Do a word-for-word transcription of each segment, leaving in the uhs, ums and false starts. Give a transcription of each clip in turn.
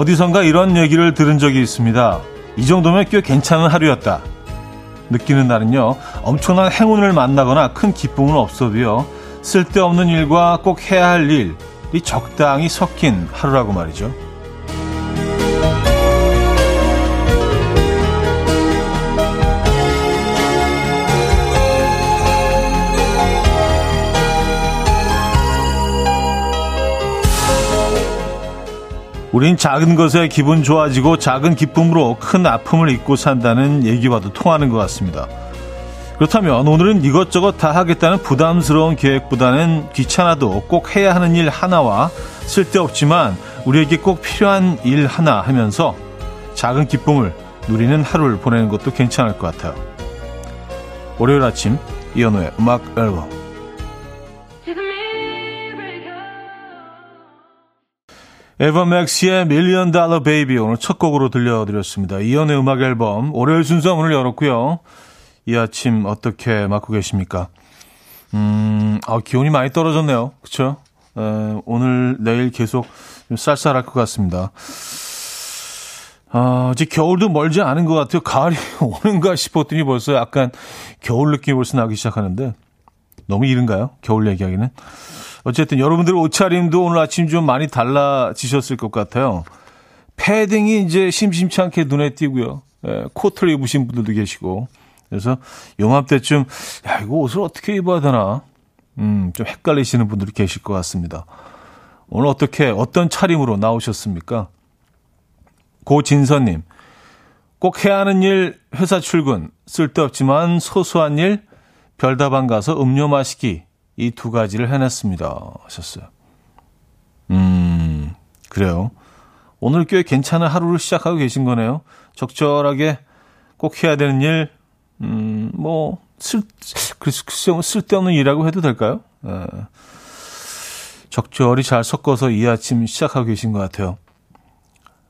어디선가 이런 얘기를 들은 적이 있습니다. 이 정도면 꽤 괜찮은 하루였다. 느끼는 날은요, 엄청난 행운을 만나거나 큰 기쁨은 없어도요, 쓸데없는 일과 꼭 해야 할 일이 적당히 섞인 하루라고 말이죠. 우린 작은 것에 기분 좋아지고 작은 기쁨으로 큰 아픔을 잊고 산다는 얘기와도 통하는 것 같습니다. 그렇다면 오늘은 이것저것 다 하겠다는 부담스러운 계획보다는 귀찮아도 꼭 해야 하는 일 하나와 쓸데없지만 우리에게 꼭 필요한 일 하나 하면서 작은 기쁨을 누리는 하루를 보내는 것도 괜찮을 것 같아요. 월요일 아침 이현우의 음악 앨범. 에바 맥스의 밀리언 달러 베이비 오늘 첫 곡으로 들려드렸습니다. 이연의 음악 앨범 월요일 순서 문을 열었고요. 이 아침 어떻게 맞고 계십니까? 음, 아, 기온이 많이 떨어졌네요. 그렇죠? 오늘 내일 계속 좀 쌀쌀할 것 같습니다. 아, 이제 겨울도 멀지 않은 것 같아요. 가을이 오는가 싶었더니 벌써 약간 겨울 느낌이 벌써 나기 시작하는데 너무 이른가요? 겨울 얘기하기는. 어쨌든 여러분들 옷차림도 오늘 아침 좀 많이 달라지셨을 것 같아요. 패딩이 이제 심심치 않게 눈에 띄고요. 예, 코트를 입으신 분들도 계시고. 그래서 요맘때쯤 야, 이거 옷을 어떻게 입어야 되나? 음, 좀 헷갈리시는 분들이 계실 것 같습니다. 오늘 어떻게 어떤 차림으로 나오셨습니까? 고진선 님. 꼭 해야 하는 일 회사 출근, 쓸데없지만 소소한 일 별다방 가서 음료 마시기. 이 두 가지를 해냈습니다. 하셨어요. 음, 그래요. 오늘 꽤 괜찮은 하루를 시작하고 계신 거네요. 적절하게 꼭 해야 되는 일, 음, 뭐, 쓸, 글쎄, 쓸데없는 일이라고 해도 될까요? 네. 적절히 잘 섞어서 이 아침 시작하고 계신 것 같아요.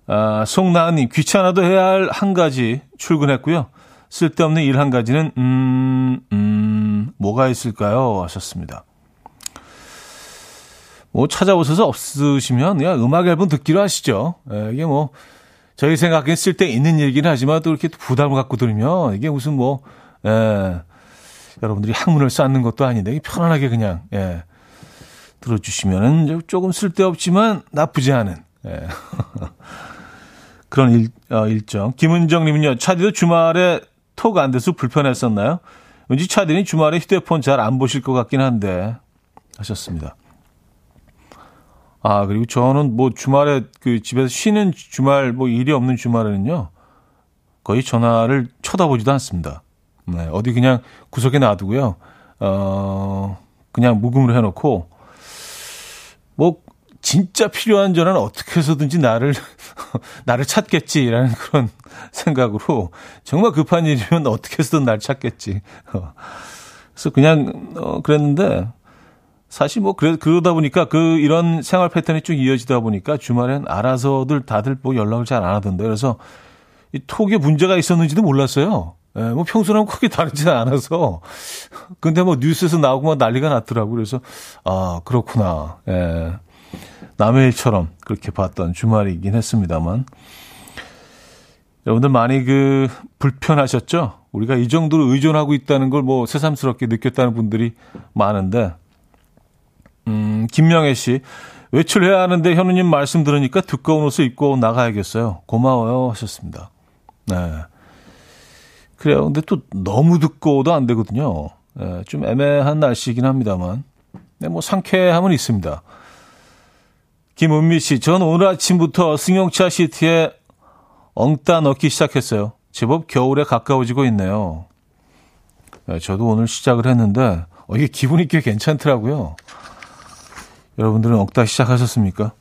아, 송나은님, 귀찮아도 해야 할 한 가지 출근했고요. 쓸데없는 일 한 가지는 음, 음, 뭐가 있을까요? 하셨습니다. 뭐 찾아보셔서 없으시면 그냥 음악 앨범 듣기로 하시죠. 예, 이게 뭐 저희 생각엔 쓸데 있는 얘기는 하지만 또 이렇게 부담을 갖고 들으면 이게 무슨 뭐 예, 여러분들이 학문을 쌓는 것도 아닌데 편안하게 그냥 예, 들어주시면은 조금 쓸데없지만 나쁘지 않은. 예. 그런 일, 어, 일정. 김은정님은요. 차디도 주말에 톡 안 돼서 불편했었나요? 왠지 차디는 주말에 휴대폰 잘 안 보실 것 같긴 한데 하셨습니다. 아 그리고 저는 뭐 주말에 그 집에서 쉬는 주말 뭐 일이 없는 주말에는요 거의 전화를 쳐다보지도 않습니다. 네, 어디 그냥 구석에 놔두고요. 어 그냥 묵음으로 해놓고 뭐. 진짜 필요한 전화는 어떻게 해서든지 나를 나를 찾겠지라는 그런 생각으로 정말 급한 일이면 어떻게 해서든 날 찾겠지. 그래서 그냥 어, 그랬는데 사실 뭐 그래, 그러다 보니까 그 이런 생활 패턴이 쭉 이어지다 보니까 주말엔 알아서들 다들 뭐 연락을 잘 안 하던데 그래서 이 톡에 문제가 있었는지도 몰랐어요. 예, 뭐 평소랑 크게 다르지는 않아서 근데 뭐 뉴스에서 나오고 막 난리가 났더라고. 그래서 아 그렇구나. 예. 남의 일처럼 그렇게 봤던 주말이긴 했습니다만 여러분들 많이 그 불편하셨죠? 우리가 이 정도로 의존하고 있다는 걸 뭐 새삼스럽게 느꼈다는 분들이 많은데 음, 김명애 씨 외출해야 하는데 현우님 말씀 들으니까 두꺼운 옷을 입고 나가야겠어요. 고마워요 하셨습니다. 네 그래요. 근데 또 너무 두꺼워도 안 되거든요. 네, 좀 애매한 날씨이긴 합니다만 네, 뭐 상쾌함은 있습니다. 김은미 씨, 전 오늘 아침부터 승용차 시트에 엉따 넣기 시작했어요. 제법 겨울에 가까워지고 있네요. 네, 저도 오늘 시작을 했는데 어, 이게 기분이 꽤 괜찮더라고요. 여러분들은 엉따 시작하셨습니까?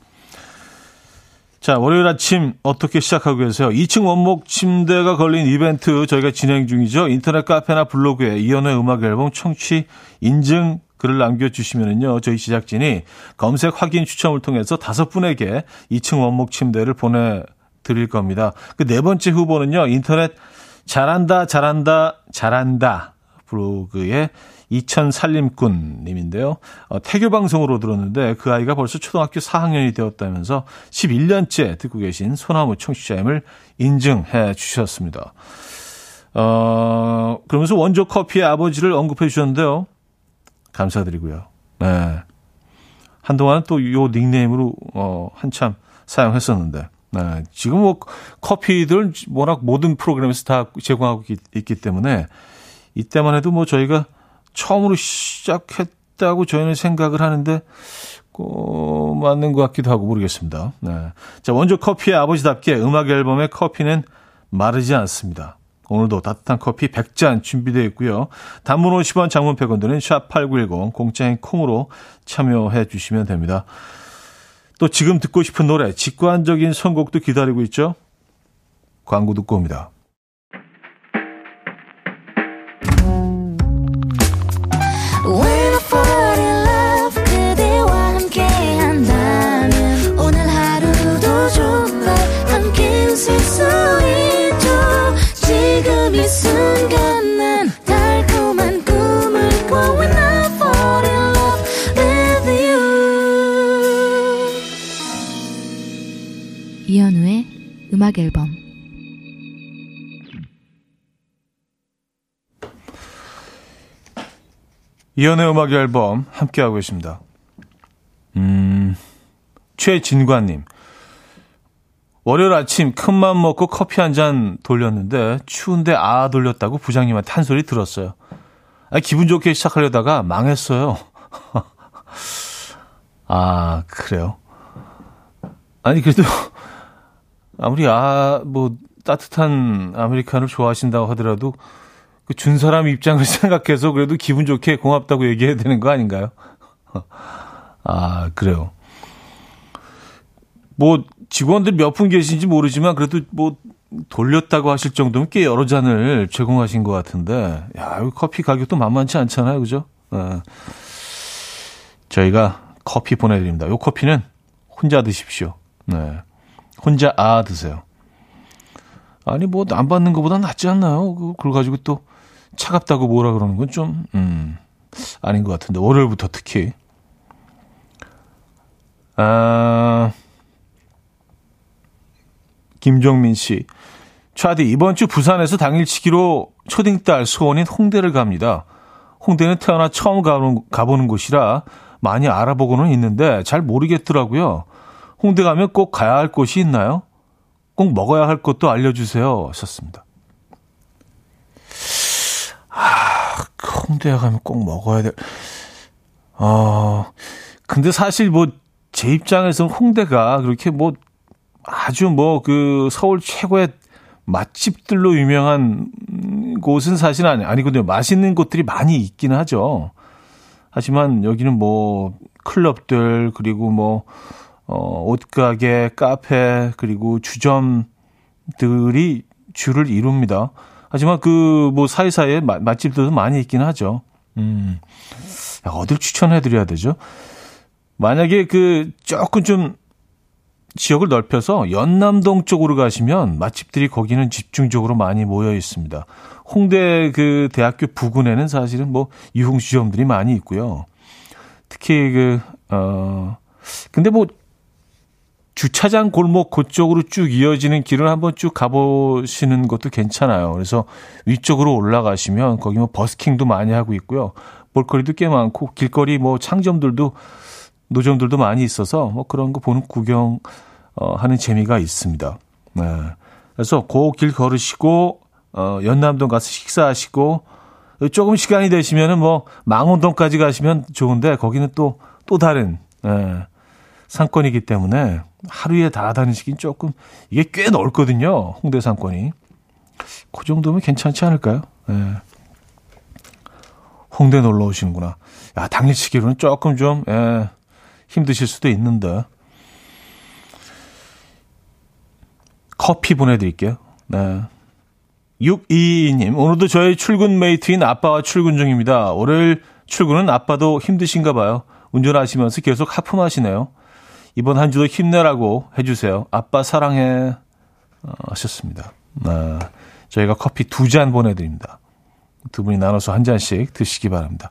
자, 월요일 아침 어떻게 시작하고 계세요? 이 층 원목 침대가 걸린 이벤트 저희가 진행 중이죠. 인터넷 카페나 블로그에 이현우의 음악 앨범 청취 인증 글을 남겨주시면은요, 저희 제작진이 검색 확인 추첨을 통해서 다섯 분에게 이 층 원목 침대를 보내드릴 겁니다. 그 네 번째 후보는요, 인터넷 잘한다, 잘한다, 잘한다. 블로그에 이천 살림꾼 님인데요. 어, 태교 방송으로 들었는데 그 아이가 벌써 초등학교 사 학년이 되었다면서 십일 년째 듣고 계신 소나무 청취자임을 인증해 주셨습니다. 어, 그러면서 원조 커피의 아버지를 언급해 주셨는데요. 감사드리고요. 네. 한동안 또 요 닉네임으로 어, 한참 사용했었는데. 네, 지금 뭐 커피들 워낙 모든 프로그램에서 다 제공하고 있, 있기 때문에 이때만 해도 뭐 저희가 처음으로 시작했다고 저희는 생각을 하는데 꼭 맞는 것 같기도 하고 모르겠습니다. 네. 자, 원조 커피의 아버지답게 음악 앨범의 커피는 마르지 않습니다. 오늘도 따뜻한 커피 백 잔 준비되어 있고요. 단문 오십 원, 장문 백 원 드는 샵 팔구일공, 공짜인 콩으로 참여해 주시면 됩니다. 또 지금 듣고 싶은 노래, 직관적인 선곡도 기다리고 있죠. 광고 듣고 옵니다. 이현우의 음악 앨범. 이현우의 음악 앨범 함께하고 계십니다. 음, 최진관님. 월요일 아침 큰맘 먹고 커피 한잔 돌렸는데 추운데 아 돌렸다고 부장님한테 한 소리 들었어요. 아, 기분 좋게 시작하려다가 망했어요. 아, 그래요? 아니, 그래도... 아무리 아 뭐 따뜻한 아메리카노를 좋아하신다고 하더라도 그 준 사람 입장을 생각해서 그래도 기분 좋게 고맙다고 얘기해야 되는 거 아닌가요? 아, 그래요. 뭐 직원들 몇 분 계신지 모르지만 그래도 뭐 돌렸다고 하실 정도면 꽤 여러 잔을 제공하신 것 같은데, 야, 커피 가격도 만만치 않잖아요, 그죠? 아, 저희가 커피 보내드립니다. 이 커피는 혼자 드십시오. 네. 혼자 아 드세요. 아니, 뭐 안 받는 것보다 낫지 않나요? 그걸 가지고 또 차갑다고 뭐라 그러는 건 좀 음, 아닌 것 같은데, 월요일부터 특히. 아, 김종민 씨. 차디, 이번 주 부산에서 당일치기로 초딩딸 소원인 홍대를 갑니다. 홍대는 태어나 처음 가보는, 가보는 곳이라 많이 알아보고는 있는데 잘 모르겠더라고요. 홍대 가면 꼭 가야 할 곳이 있나요? 꼭 먹어야 할 것도 알려주세요. 하셨습니다. 아, 홍대 가면 꼭 먹어야 될. 어, 근데 사실 뭐 제 입장에서는 홍대가 그렇게 뭐 아주 뭐 그 서울 최고의 맛집들로 유명한 곳은 사실 아니, 아니거든요. 맛있는 곳들이 많이 있긴 하죠. 하지만 여기는 뭐 클럽들, 그리고 뭐 어, 옷가게, 카페, 그리고 주점들이 주를 이룹니다. 하지만 그 뭐 사이사이에 마, 맛집들도 많이 있긴 하죠. 음, 야, 어딜 추천해드려야 되죠? 만약에 그 조금 좀 지역을 넓혀서 연남동 쪽으로 가시면 맛집들이 거기는 집중적으로 많이 모여 있습니다. 홍대 그 대학교 부근에는 사실은 뭐 유흥주점들이 많이 있고요. 특히 그, 어, 근데 뭐, 주차장 골목 그쪽으로 쭉 이어지는 길을 한번 쭉 가보시는 것도 괜찮아요. 그래서 위쪽으로 올라가시면 거기 뭐 버스킹도 많이 하고 있고요. 볼거리도 꽤 많고 길거리 뭐 창점들도 노점들도 많이 있어서 뭐 그런 거 보는 구경 어, 하는 재미가 있습니다. 네. 그래서 그 길 걸으시고 어, 연남동 가서 식사하시고 조금 시간이 되시면은 뭐 망원동까지 가시면 좋은데 거기는 또 또 다른 네. 상권이기 때문에 하루에 다 다니시긴 조금 이게 꽤 넓거든요. 홍대 상권이. 그 정도면 괜찮지 않을까요? 예. 홍대 놀러 오시는구나. 야, 당일치기로는 조금 좀 예, 힘드실 수도 있는데. 커피 보내드릴게요. 네. 육이이님, 오늘도 저의 출근 메이트인 아빠와 출근 중입니다. 월요일 출근은 아빠도 힘드신가 봐요. 운전하시면서 계속 하품하시네요. 이번 한 주도 힘내라고 해주세요. 아빠 사랑해. 하셨습니다. 아, 저희가 커피 두 잔 보내드립니다. 두 분이 나눠서 한 잔씩 드시기 바랍니다.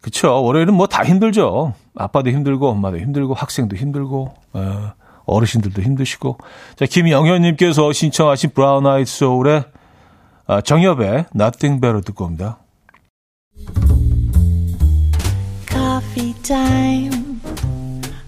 그렇죠. 월요일은 뭐 다 힘들죠. 아빠도 힘들고 엄마도 힘들고 학생도 힘들고 어르신들도 힘드시고. 자, 김영현님께서 신청하신 브라운 아이드 소울의 정엽의 Nothing Better 듣고 옵니다. Coffee time.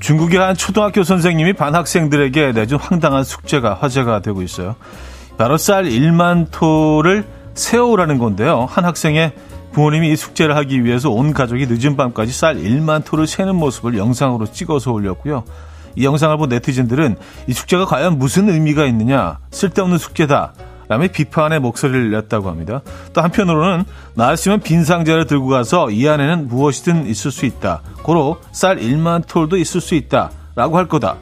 중국의 한 초등학교 선생님이 반 학생들에게 내준 황당한 숙제가 화제가 되고 있어요. 바로 쌀 만 톨을 세우라는 건데요. 한 학생의 부모님이 이 숙제를 하기 위해서 온 가족이 늦은 밤까지 쌀 만 톨을 세는 모습을 영상으로 찍어서 올렸고요. 이 영상을 본 네티즌들은 이 숙제가 과연 무슨 의미가 있느냐, 쓸데없는 숙제다 라며 비판의 목소리를 냈다고 합니다. 또 한편으로는 나았으면 빈 상자를 들고 가서 이 안에는 무엇이든 있을 수 있다, 고로 쌀 만 톨도 있을 수 있다 라고 할 거다,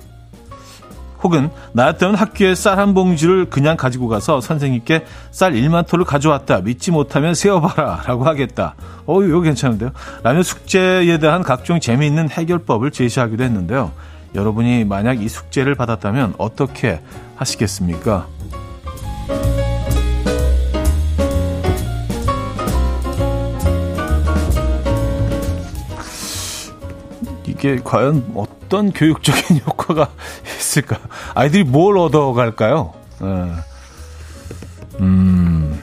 혹은 나였다면 학교에 쌀 한 봉지를 그냥 가지고 가서 선생님께 쌀 만 톨을 가져왔다, 믿지 못하면 세어봐라 라고 하겠다, 어 이거 괜찮은데요 라며 숙제에 대한 각종 재미있는 해결법을 제시하기도 했는데요. 여러분이 만약 이 숙제를 받았다면 어떻게 하시겠습니까? 이게 과연 어떤 교육적인 효과가 있을까? 아이들이 뭘 얻어갈까요? 음,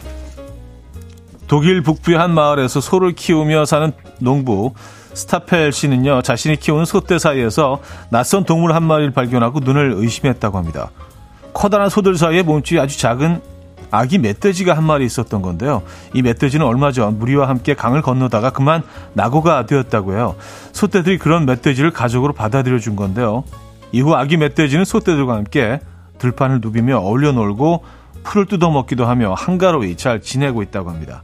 독일 북부의 한 마을에서 소를 키우며 사는 농부 스타펠 씨는요, 자신이 키우는 소떼 사이에서 낯선 동물 한 마리를 발견하고 눈을 의심했다고 합니다. 커다란 소들 사이에 몸집이 아주 작은 아기 멧돼지가 한 마리 있었던 건데요. 이 멧돼지는 얼마 전 무리와 함께 강을 건너다가 그만 낙오가 되었다고 해요. 소떼들이 그런 멧돼지를 가족으로 받아들여 준 건데요. 이후 아기 멧돼지는 소떼들과 함께 들판을 누비며 어울려 놀고 풀을 뜯어먹기도 하며 한가로이 잘 지내고 있다고 합니다.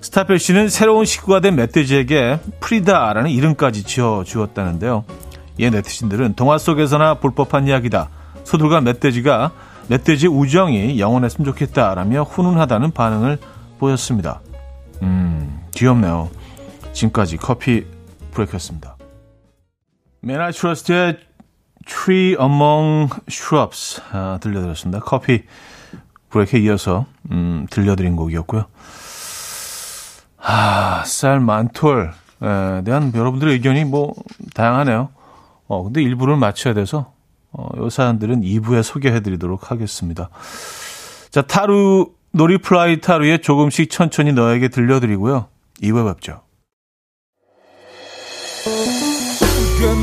스타펠 씨는 새로운 식구가 된 멧돼지에게 프리다라는 이름까지 지어주었다는데요. 이에 네티즌들은 동화 속에서나 볼 법한 이야기다, 소들과 멧돼지가 멧돼지의 우정이 영원했으면 좋겠다라며 훈훈하다는 반응을 보였습니다. 음, 귀엽네요. 지금까지 커피 브레이크였습니다. Man I Trust의 Tree Among Shrubs 아, 들려드렸습니다. 커피 브레이크에 이어서 음, 들려드린 곡이었고요. 아, 쌀 만 톨에 대한 여러분들의 의견이 뭐 다양하네요. 어, 근데 일 부를 마쳐야 돼서 어, 요 사람들은 이 부에 소개해드리도록 하겠습니다. 자, 타루 놀이프라이 타루에 조금씩 천천히 너에게 들려드리고요. 이 부에 뵙죠. 그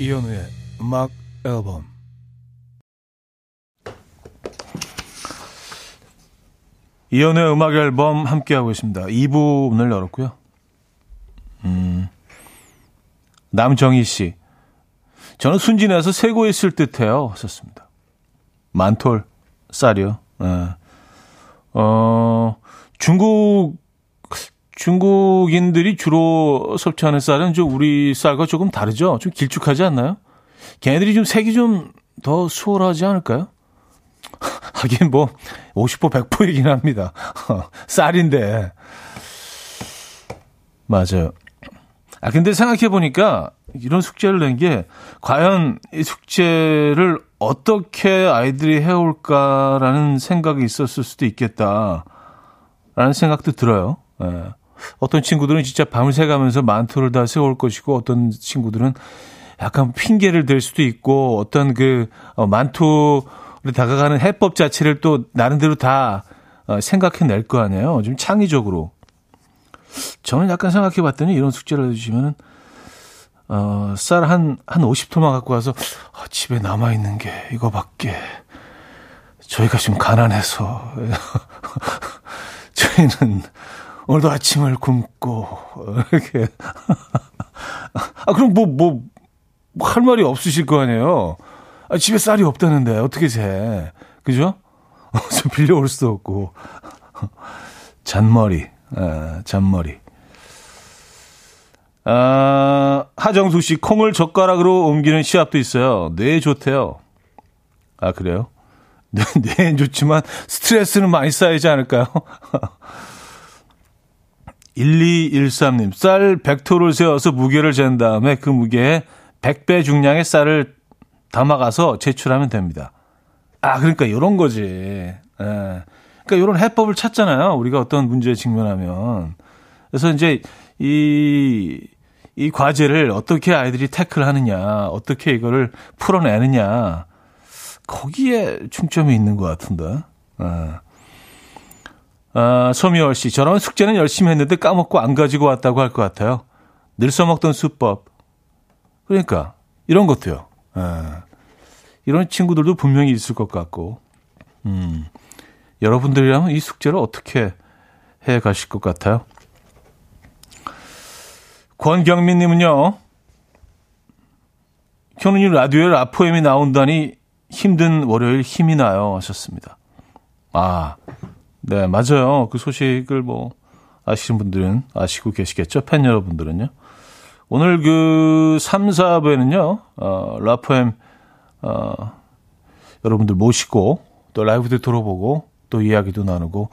이현우의 음악 앨범. 이현우의 음악 앨범 함께하고 있습니다. 이 부 문을 열었고요. 음, 남정희 씨, 저는 순진해서 세고 있을 듯해요. 썼습니다. 만톨 쌀이요. 네. 어, 중국 중국인들이 주로 섭취하는 쌀은 좀 우리 쌀과 조금 다르죠? 좀 길쭉하지 않나요? 걔네들이 좀 색이 좀 더 수월하지 않을까요? 하긴 뭐 오십 포 백 포이긴 합니다. 쌀인데. 맞아요. 아 근데 생각해보니까 이런 숙제를 낸 게 과연 이 숙제를 어떻게 아이들이 해올까라는 생각이 있었을 수도 있겠다라는 생각도 들어요. 네. 어떤 친구들은 진짜 밤을 새가면서 만토를 다 세울 것이고, 어떤 친구들은 약간 핑계를 댈 수도 있고, 어떤 그 만토를 다가가는 해법 자체를 또 나름대로 다 생각해낼 거 아니에요. 좀 창의적으로. 저는 약간 생각해봤더니 이런 숙제를 해주시면 어, 쌀 한, 한 오십 토막 갖고 와서, 아, 집에 남아있는 게 이거밖에. 저희가 지금 가난해서. 저희는 오늘도 아침을 굶고, 이렇게. 아, 그럼 뭐, 뭐, 할 말이 없으실 거 아니에요? 아, 집에 쌀이 없다는데, 어떻게 재? 그죠? 좀 빌려올 수도 없고. 잔머리, 아, 잔머리. 아, 하정숙 씨, 콩을 젓가락으로 옮기는 시합도 있어요. 뇌에 좋대요. 아, 그래요? 뇌, 뇌엔 좋지만 스트레스는 많이 쌓이지 않을까요? 일이일삼 님, 쌀 백 토를 세워서 무게를 잰 다음에 그 무게에 백 배 중량의 쌀을 담아가서 제출하면 됩니다. 아, 그러니까 이런 거지. 예. 그러니까 이런 해법을 찾잖아요. 우리가 어떤 문제에 직면하면. 그래서 이제 이... 이 과제를 어떻게 아이들이 태클하느냐, 어떻게 이거를 풀어내느냐, 거기에 중점이 있는 것 같은데. 아, 아 소미월 씨, 저런 숙제는 열심히 했는데 까먹고 안 가지고 왔다고 할 것 같아요. 늘 써먹던 수법. 그러니까 이런 것도요. 아, 이런 친구들도 분명히 있을 것 같고, 음, 여러분들이라면 이 숙제를 어떻게 해 가실 것 같아요? 권경민님은요, 현우님 라디오에 라포엠이 나온다니 힘든 월요일 힘이 나요 하셨습니다. 아, 네, 맞아요. 그 소식을 뭐 아시는 분들은 아시고 계시겠죠. 팬 여러분들은요. 오늘 그 삼, 사부에는요 어, 라포엠 어, 여러분들 모시고 또 라이브도 들어보고 또 이야기도 나누고.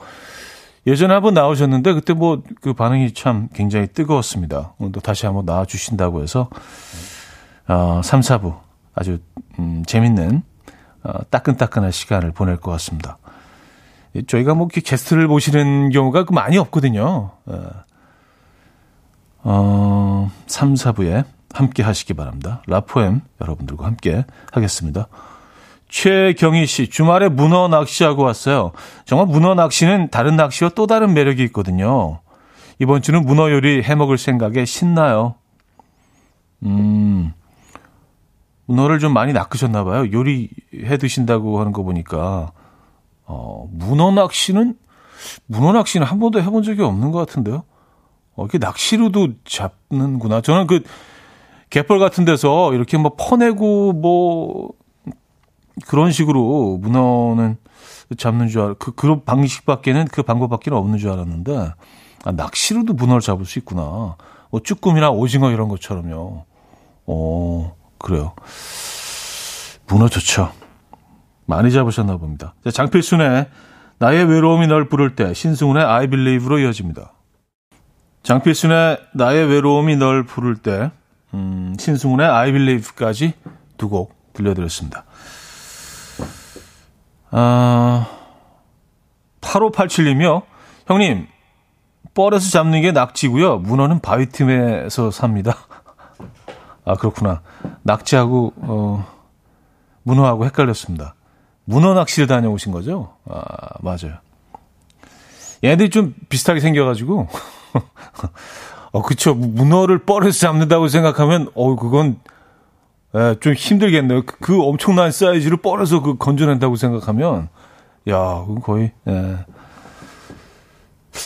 예전에 한번 나오셨는데 그때 뭐 그 반응이 참 굉장히 뜨거웠습니다. 오늘도 다시 한번 나와주신다고 해서 어, 삼, 사부 아주 음, 재밌는 어, 따끈따끈한 시간을 보낼 것 같습니다. 저희가 뭐 이렇게 게스트를 모시는 경우가 많이 없거든요. 어, 삼, 사부에 함께 하시기 바랍니다. 라포엠 여러분들과 함께 하겠습니다. 최경희 씨, 주말에 문어 낚시하고 왔어요. 정말 문어 낚시는 다른 낚시와 또 다른 매력이 있거든요. 이번 주는 문어 요리 해먹을 생각에 신나요. 음, 문어를 좀 많이 낚으셨나 봐요. 요리해 드신다고 하는 거 보니까. 어, 문어 낚시는, 문어 낚시는 한 번도 해본 적이 없는 것 같은데요. 어, 이게 낚시로도 잡는구나. 저는 그 갯벌 같은 데서 이렇게 뭐 퍼내고 뭐, 그런 식으로 문어는 잡는 줄 알, 그, 그런 방식밖에는, 그 방법밖에는 없는 줄 알았는데, 아, 낚시로도 문어를 잡을 수 있구나. 뭐, 쭈꾸미나 오징어 이런 것처럼요. 어, 그래요. 문어 좋죠. 많이 잡으셨나 봅니다. 자, 장필순의 나의 외로움이 널 부를 때, 신승훈의 I believe로 이어집니다. 장필순의 나의 외로움이 널 부를 때, 음, 신승훈의 I believe까지 두 곡 들려드렸습니다. 아, 팔오팔칠 님이요. 형님, 뻘에서 잡는 게 낙지고요. 문어는 바위 틈에서 삽니다. 아, 그렇구나. 낙지하고 어, 문어하고 헷갈렸습니다. 문어 낚시를 다녀오신 거죠? 아, 맞아요. 얘네들이 좀 비슷하게 생겨가지고. 어, 그쵸. 문어를 뻘에서 잡는다고 생각하면 어, 그건 예, 좀 힘들겠네요. 그, 그 엄청난 사이즈를 뻘에서 그 건져낸다고 생각하면, 야, 그건 거의, 예.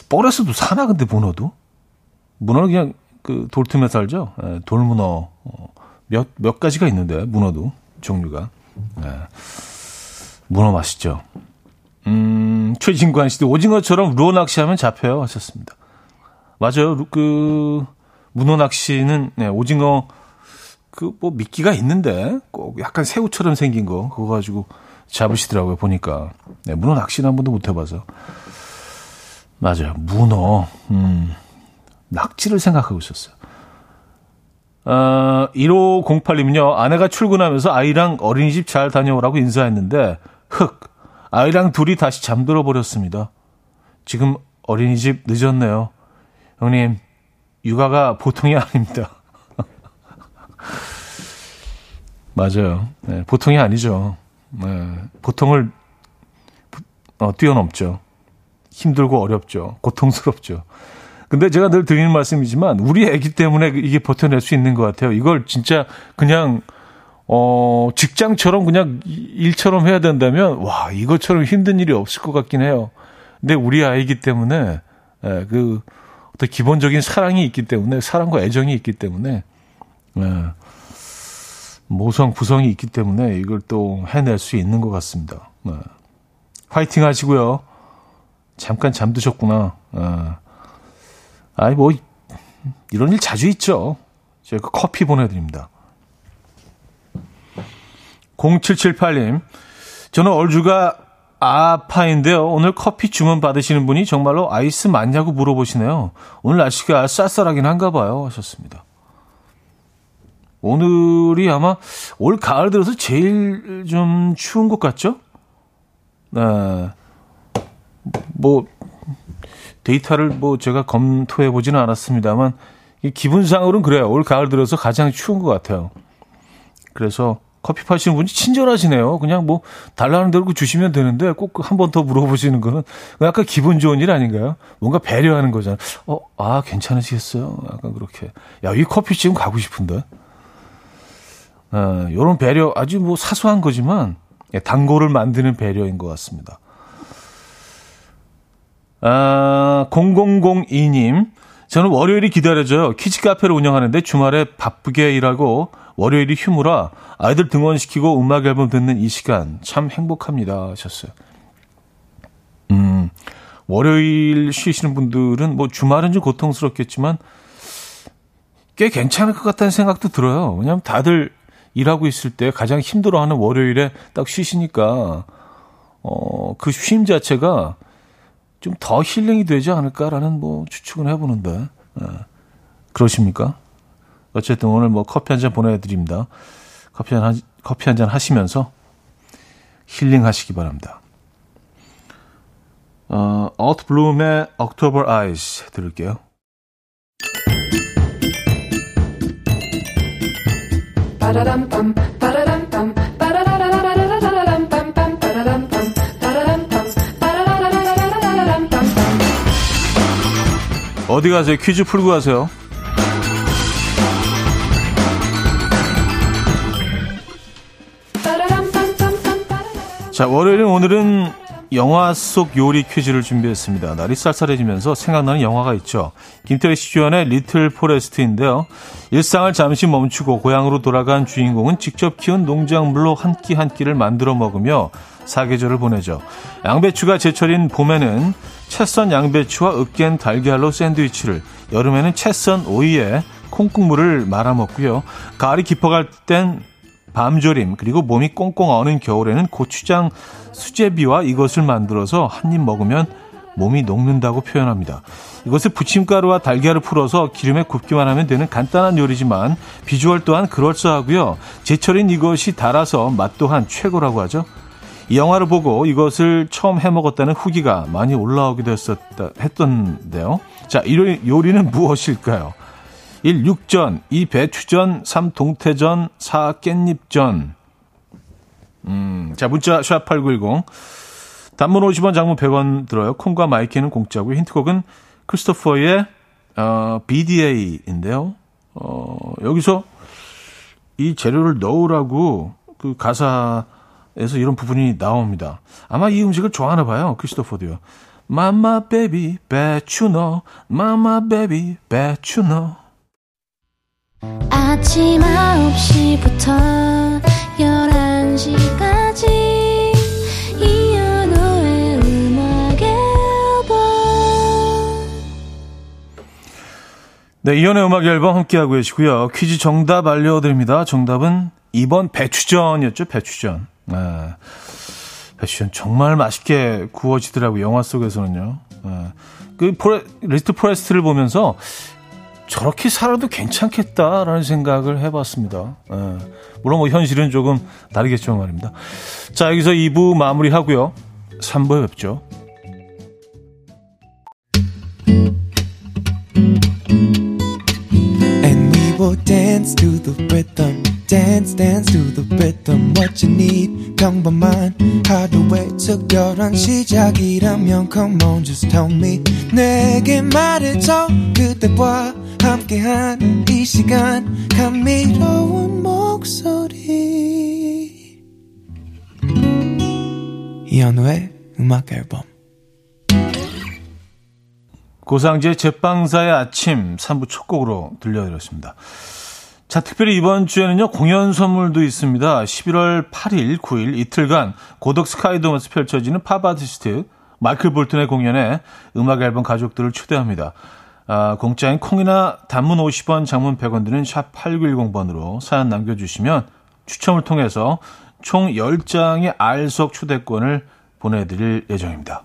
뻘에서도 사나, 근데 문어도? 문어는 그냥 그 돌틈에 살죠? 예, 돌문어. 몇, 몇 가지가 있는데, 문어도. 종류가. 예. 문어 맛있죠. 음, 최진관 씨도 오징어처럼 루어 낚시하면 잡혀요. 하셨습니다. 맞아요. 그, 문어 낚시는, 예, 오징어, 그, 뭐, 미끼가 있는데, 꼭 약간 새우처럼 생긴 거, 그거 가지고 잡으시더라고요, 보니까. 네, 문어 낚시는 한 번도 못 해봐서. 맞아요, 문어. 음, 낙지를 생각하고 있었어요. 어, 일오공팔 님은요, 아내가 출근하면서 아이랑 어린이집 잘 다녀오라고 인사했는데, 흑, 아이랑 둘이 다시 잠들어 버렸습니다. 지금 어린이집 늦었네요. 형님, 육아가 보통이 아닙니다. 맞아요. 네, 보통이 아니죠. 네, 보통을 어, 뛰어넘죠. 힘들고 어렵죠. 고통스럽죠. 근데 제가 늘 드리는 말씀이지만 우리 애기 때문에 이게 버텨낼 수 있는 것 같아요. 이걸 진짜 그냥 어, 직장처럼 그냥 일처럼 해야 된다면 와, 이것처럼 힘든 일이 없을 것 같긴 해요. 근데 우리 아이기 때문에 예, 그 어떤 기본적인 사랑이 있기 때문에 사랑과 애정이 있기 때문에 예, 모성 구성이 있기 때문에 이걸 또 해낼 수 있는 것 같습니다. 예. 화이팅 하시고요. 잠깐 잠드셨구나. 아, 아이 뭐 이런 일 자주 있죠. 제가 그 커피 보내드립니다. 공칠칠팔 님, 저는 얼주가 아파인데요. 오늘 커피 주문 받으시는 분이 정말로 아이스 맞냐고 물어보시네요. 오늘 날씨가 쌀쌀하긴 한가 봐요 하셨습니다. 오늘이 아마 올 가을 들어서 제일 좀 추운 것 같죠? 네. 뭐 데이터를 뭐 제가 검토해 보지는 않았습니다만 기분상으로는 그래요. 올 가을 들어서 가장 추운 것 같아요. 그래서 커피 파시는 분이 친절하시네요. 그냥 뭐 달라는 대로 주시면 되는데 꼭 한 번 더 물어보시는 거는 약간 기분 좋은 일 아닌가요? 뭔가 배려하는 거잖아요. 어, 아 괜찮으시겠어요? 약간 그렇게. 야, 이 커피 지금 가고 싶은데. 아, 이런 배려 아주 뭐 사소한 거지만 단골을 만드는 배려인 것 같습니다. 아, 공공공이 님, 저는 월요일이 기다려져요. 키즈 카페를 운영하는데 주말에 바쁘게 일하고 월요일이 휴무라 아이들 등원시키고 음악 앨범 듣는 이 시간 참 행복합니다 하셨어요. 음, 월요일 쉬시는 분들은 뭐 주말은 좀 고통스럽겠지만 꽤 괜찮을 것 같다는 생각도 들어요. 왜냐하면 다들 일하고 있을 때 가장 힘들어하는 월요일에 딱 쉬시니까 어, 그 쉼 자체가 좀 더 힐링이 되지 않을까라는 뭐 추측은 해보는데 예. 그러십니까? 어쨌든 오늘 뭐 커피 한 잔 보내드립니다. 커피 한 커피 한 잔 하시면서 힐링하시기 바랍니다. 어, Out Bloom의 October Eyes 들을게요. 어디 가세요? 퀴즈 풀고 가세요. 자, 월요일은 오늘은 영화 속 요리 퀴즈를 준비했습니다. 날이 쌀쌀해지면서 생각나는 영화가 있죠. 김태희 씨 주연의 리틀 포레스트인데요. 일상을 잠시 멈추고 고향으로 돌아간 주인공은 직접 키운 농작물로 한 끼 한 끼를 만들어 먹으며 사계절을 보내죠. 양배추가 제철인 봄에는 채썬 양배추와 으깬 달걀로 샌드위치를, 여름에는 채썬 오이에 콩국물을 말아 먹고요. 가을이 깊어갈 땐 밤조림, 그리고 몸이 꽁꽁 어는 겨울에는 고추장 수제비와 이것을 만들어서 한입 먹으면 몸이 녹는다고 표현합니다. 이것을 부침가루와 달걀을 풀어서 기름에 굽기만 하면 되는 간단한 요리지만 비주얼 또한 그럴싸하고요. 제철인 이것이 달아서 맛 또한 최고라고 하죠. 이 영화를 보고 이것을 처음 해먹었다는 후기가 많이 올라오기도 했었다, 했던데요. 자, 이 요리는 무엇일까요? 일. 육전, 이. 배추전, 삼. 동태전, 사. 깻잎전. 음, 자, 문자 샵팔구일공. 단문 오십 원, 장문 백 원 들어요. 콩과 마이키는 공짜고요. 힌트곡은 크리스토퍼의 어, 비디에이인데요. 어, 여기서 이 재료를 넣으라고 그 가사에서 이런 부분이 나옵니다. 아마 이 음식을 좋아하나 봐요. 크리스토퍼도요. 마마 베이비 배추 넣어, 마마 베이비 배추 넣어. 아침 아홉 시부터 열한 시까지 이현우의 음악 앨범. 네, 이현우의 음악 앨범 함께하고 계시고요. 퀴즈 정답 알려드립니다. 정답은 이 번 배추전이었죠. 배추전. 아, 배추전 정말 맛있게 구워지더라고요. 영화 속에서는요. 아, 그 포레, 리틀 포레스트를 보면서 저렇게 살아도 괜찮겠다라는 생각을 해봤습니다. 예. 물론 뭐 현실은 조금 다르겠지만 말입니다. 자, 여기서 이 부 마무리하고요. 삼 부에 뵙죠. And we will dance to the rhythm. Dance, dance to the rhythm What you need, 평범한 하루의 특별한 시작이라면 Come on, just tell me 내게 말해줘 그대와 함께한 이 시간 감미로운 목소리 이현우의 음악 앨범 고상지의 제빵사의 아침 삼 부 첫 곡으로 들려드렸습니다. 자, 특별히 이번 주에는요, 공연 선물도 있습니다. 십일월 팔일, 구일 이틀간 고덕 스카이돔에서 펼쳐지는 팝 아티스트 마이클 볼튼의 공연에 음악 앨범 가족들을 초대합니다. 아, 공짜인 콩이나 단문 오십 원, 장문 백 원 드는 샵 팔구일공 번으로 사연 남겨주시면 추첨을 통해서 총 열 장의 알석 초대권을 보내드릴 예정입니다.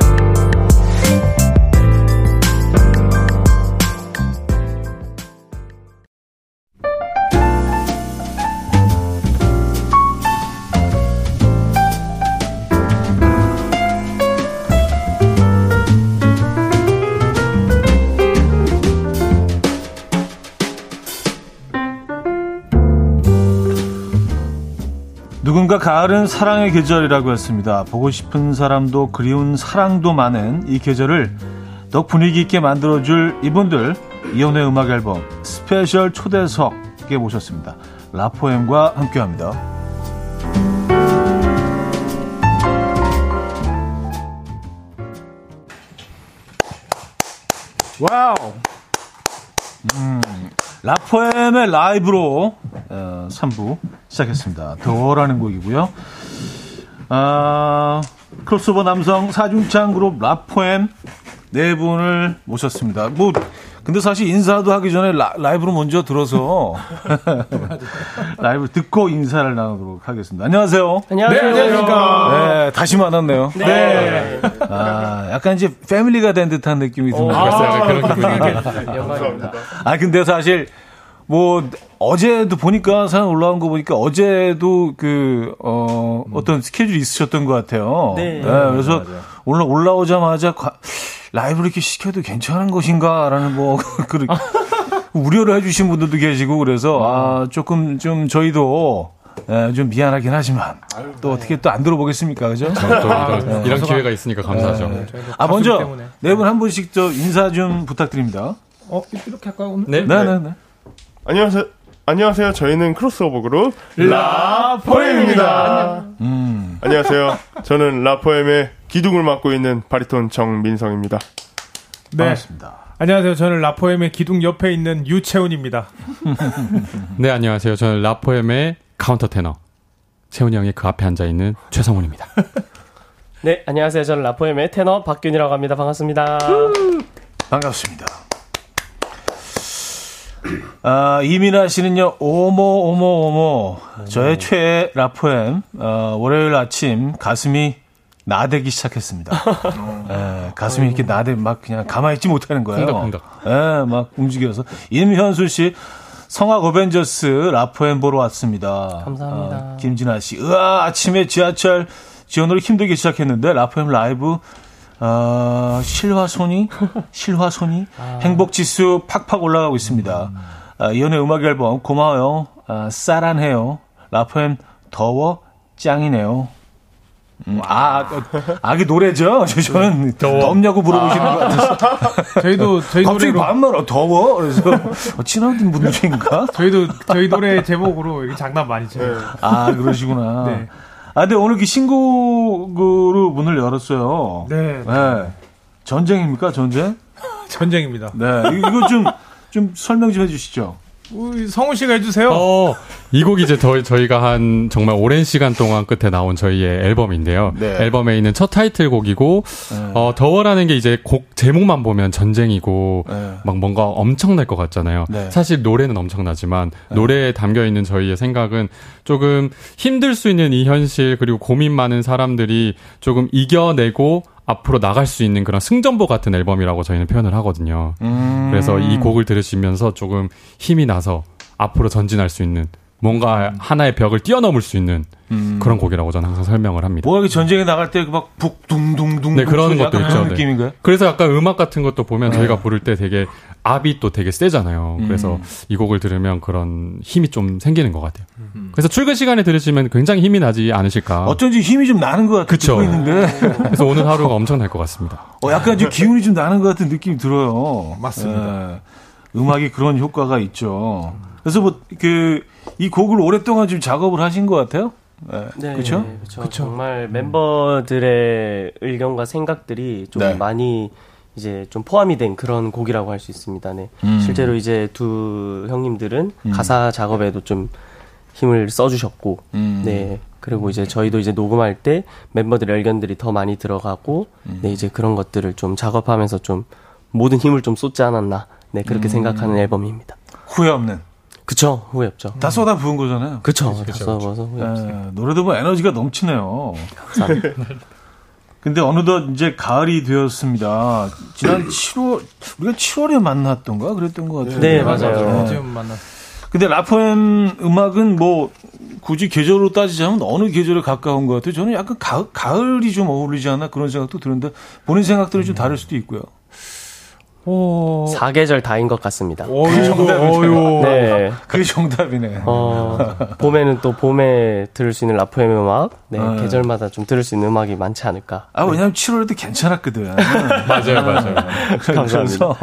누군가 가을은 사랑의 계절이라고 했습니다. 보고 싶은 사람도 그리운 사랑도 많은 이 계절을 더욱 분위기 있게 만들어줄 이분들, 이혼의 음악 앨범 스페셜 초대석에 모셨습니다. 라포엠과 함께합니다. 와우. 음, 라포엠의 라이브로 어, 삼 부 시작했습니다. 더라는 곡이고요. 아, 크로스오버 남성 사중창 그룹 라포엠 네 분을 모셨습니다. 뭐 근데 사실 인사도 하기 전에 라, 라이브로 먼저 들어서 라이브 듣고 인사를 나누도록 하겠습니다. 안녕하세요. 안녕하세요. 네, 안녕하십니까. 네, 다시 만났네요. 네. 네. 아, 약간 이제 패밀리가 된 듯한 느낌이 듭니다. 아, 영광입니다. 아, 근데 사실 뭐 어제도 보니까 사연 올라온 거 보니까 어제도 그 어, 어떤 스케줄이 있으셨던 것 같아요. 네. 네, 그래서 올라 올라오자마자 과, 라이브 이렇게 시켜도 괜찮은 것인가라는 뭐 그런 우려를 해주신 분들도 계시고 그래서 아 조금 좀 저희도. 네, 좀 미안하긴 하지만 아유, 또 네. 어떻게 또 안 들어보겠습니까, 그죠? 또, 또, 아, 이런 네. 기회가 있으니까 감사하죠. 네. 아 먼저 네 분 한 분씩 저 인사 좀 부탁드립니다. 어 이렇게 할까요 오늘? 네, 네, 네. 네. 네. 안녕하세요. 안녕하세요. 저희는 크로스오버 그룹 라포엠입니다. 음. 안녕하세요. 저는 라포엠의 기둥을 맡고 있는 바리톤 정민성입니다. 네. 반갑습니다. 안녕하세요. 저는 라포엠의 기둥 옆에 있는 유채훈입니다. 네, 안녕하세요. 저는 라포엠의 카운터 테너 세훈이 형이 그 앞에 앉아있는 최성훈입니다. 네, 안녕하세요. 저는 라포엠의 테너 박균이라고 합니다. 반갑습니다. 반갑습니다. 아, 이민아 씨는요. 오모 오모 오모 음. 저의 최애 라포엠 어, 월요일 아침 가슴이 나대기 시작했습니다. 에, 가슴이 이렇게 나대 막 그냥 가만히 있지 못하는 거예요. 예, 막 움직여서 임현수 씨 성악 어벤져스 라포엠 보러 왔습니다. 감사합니다. 아, 김진아 씨, 으아, 아침에 지하철 지원으로 힘들게 시작했는데 라포엠 라이브 어, 실화손이 실화손이 아. 행복지수 팍팍 올라가고 있습니다. 음. 아, 이연의 음악 앨범 고마워요. 아, 싸란해요. 라포엠 더워 짱이네요. 음, 아, 아기 노래죠? 저는 덥냐고 물어보시는 아. 것 같아서. 저희도, 저희 갑자기 노래로. 갑자기 반말, 더워? 그래서, 어, 친한 분들인가? 저희도, 저희 노래 제목으로 장난 많이 쳐요. 네. 아, 그러시구나. 네. 아, 근데 오늘 그 신곡으로 문을 열었어요. 네. 네. 전쟁입니까, 전쟁? 전쟁입니다. 네. 이거 좀, 좀 설명 좀 해주시죠. 우리 성훈 씨가 해주세요. 어, 이 곡이 이제 더, 저희가 한 정말 오랜 시간 동안 끝에 나온 저희의 앨범인데요. 네. 앨범에 있는 첫 타이틀곡이고, 네. 어, 더워라는 게 이제 곡 제목만 보면 전쟁이고, 네. 막 뭔가 엄청날 것 같잖아요. 네. 사실 노래는 엄청나지만, 네. 노래에 담겨있는 저희의 생각은 조금 힘들 수 있는 이 현실, 그리고 고민 많은 사람들이 조금 이겨내고, 앞으로 나갈 수 있는 그런 승전보 같은 앨범이라고 저희는 표현을 하거든요. 음. 그래서 이 곡을 들으시면서 조금 힘이 나서 앞으로 전진할 수 있는 뭔가 음. 하나의 벽을 뛰어넘을 수 있는 음. 그런 곡이라고 저는 항상 설명을 합니다. 뭐 전쟁에 나갈 때 막 북둥둥둥 네, 그런 것도 있죠. 느낌인가요? 네. 그래서 약간 음악 같은 것도 보면 네. 저희가 부를 때 되게 압이 또 되게 세잖아요. 그래서 음. 이 곡을 들으면 그런 힘이 좀 생기는 것 같아요. 음. 그래서 출근 시간에 들으시면 굉장히 힘이 나지 않으실까. 어쩐지 힘이 좀 나는 것 같아요. 그래서 오늘 하루가 엄청날 것 같습니다. 어, 약간 좀 기운이 좀 나는 것 같은 느낌이 들어요. 맞습니다. 예. 음악이 그런 효과가 있죠. 그래서 뭐 그 이 곡을 오랫동안 좀 작업을 하신 것 같아요. 네, 네, 그렇죠. 그렇죠. 정말 멤버들의 의견과 생각들이 좀 네. 많이 이제 좀 포함이 된 그런 곡이라고 할 수 있습니다. 네. 음. 실제로 이제 두 형님들은 음. 가사 작업에도 좀 힘을 써주셨고, 음. 네. 그리고 이제 저희도 이제 녹음할 때 멤버들의 의견들이 더 많이 들어가고, 음. 네, 이제 그런 것들을 좀 작업하면서 좀 모든 힘을 좀 쏟지 않았나, 네, 그렇게 음. 생각하는 앨범입니다. 후회 없는. 그쵸, 후회 없죠. 다 쏟아 부은 거잖아요. 그쵸, 그쵸, 그쵸. 다 쏟아부어서 후회 없어요. 노래도 뭐 에너지가 넘치네요. 감사합니다. 근데 어느덧 이제 가을이 되었습니다. 지난 칠월, 우리가 칠월에 만났던가 그랬던 것 같아요. 네, 네 맞아요. 맞아요. 만났. 근데 라포엠 음악은 뭐 굳이 계절로 따지자면 어느 계절에 가까운 것 같아요. 저는 약간 가을, 가을이 좀 어울리지 않나 그런 생각도 드는데 본인 생각들은 음. 좀 다를 수도 있고요. 오. 사계절 다인 것 같습니다. 오, 그게 정답이죠. 네. 그게 정답이네. 어, 봄에는 또 봄에 들을 수 있는 라포엠 음악, 네, 어. 계절마다 좀 들을 수 있는 음악이 많지 않을까. 아, 왜냐면 네. 칠월에도 괜찮았거든. 맞아요, 맞아요. 감사합니다.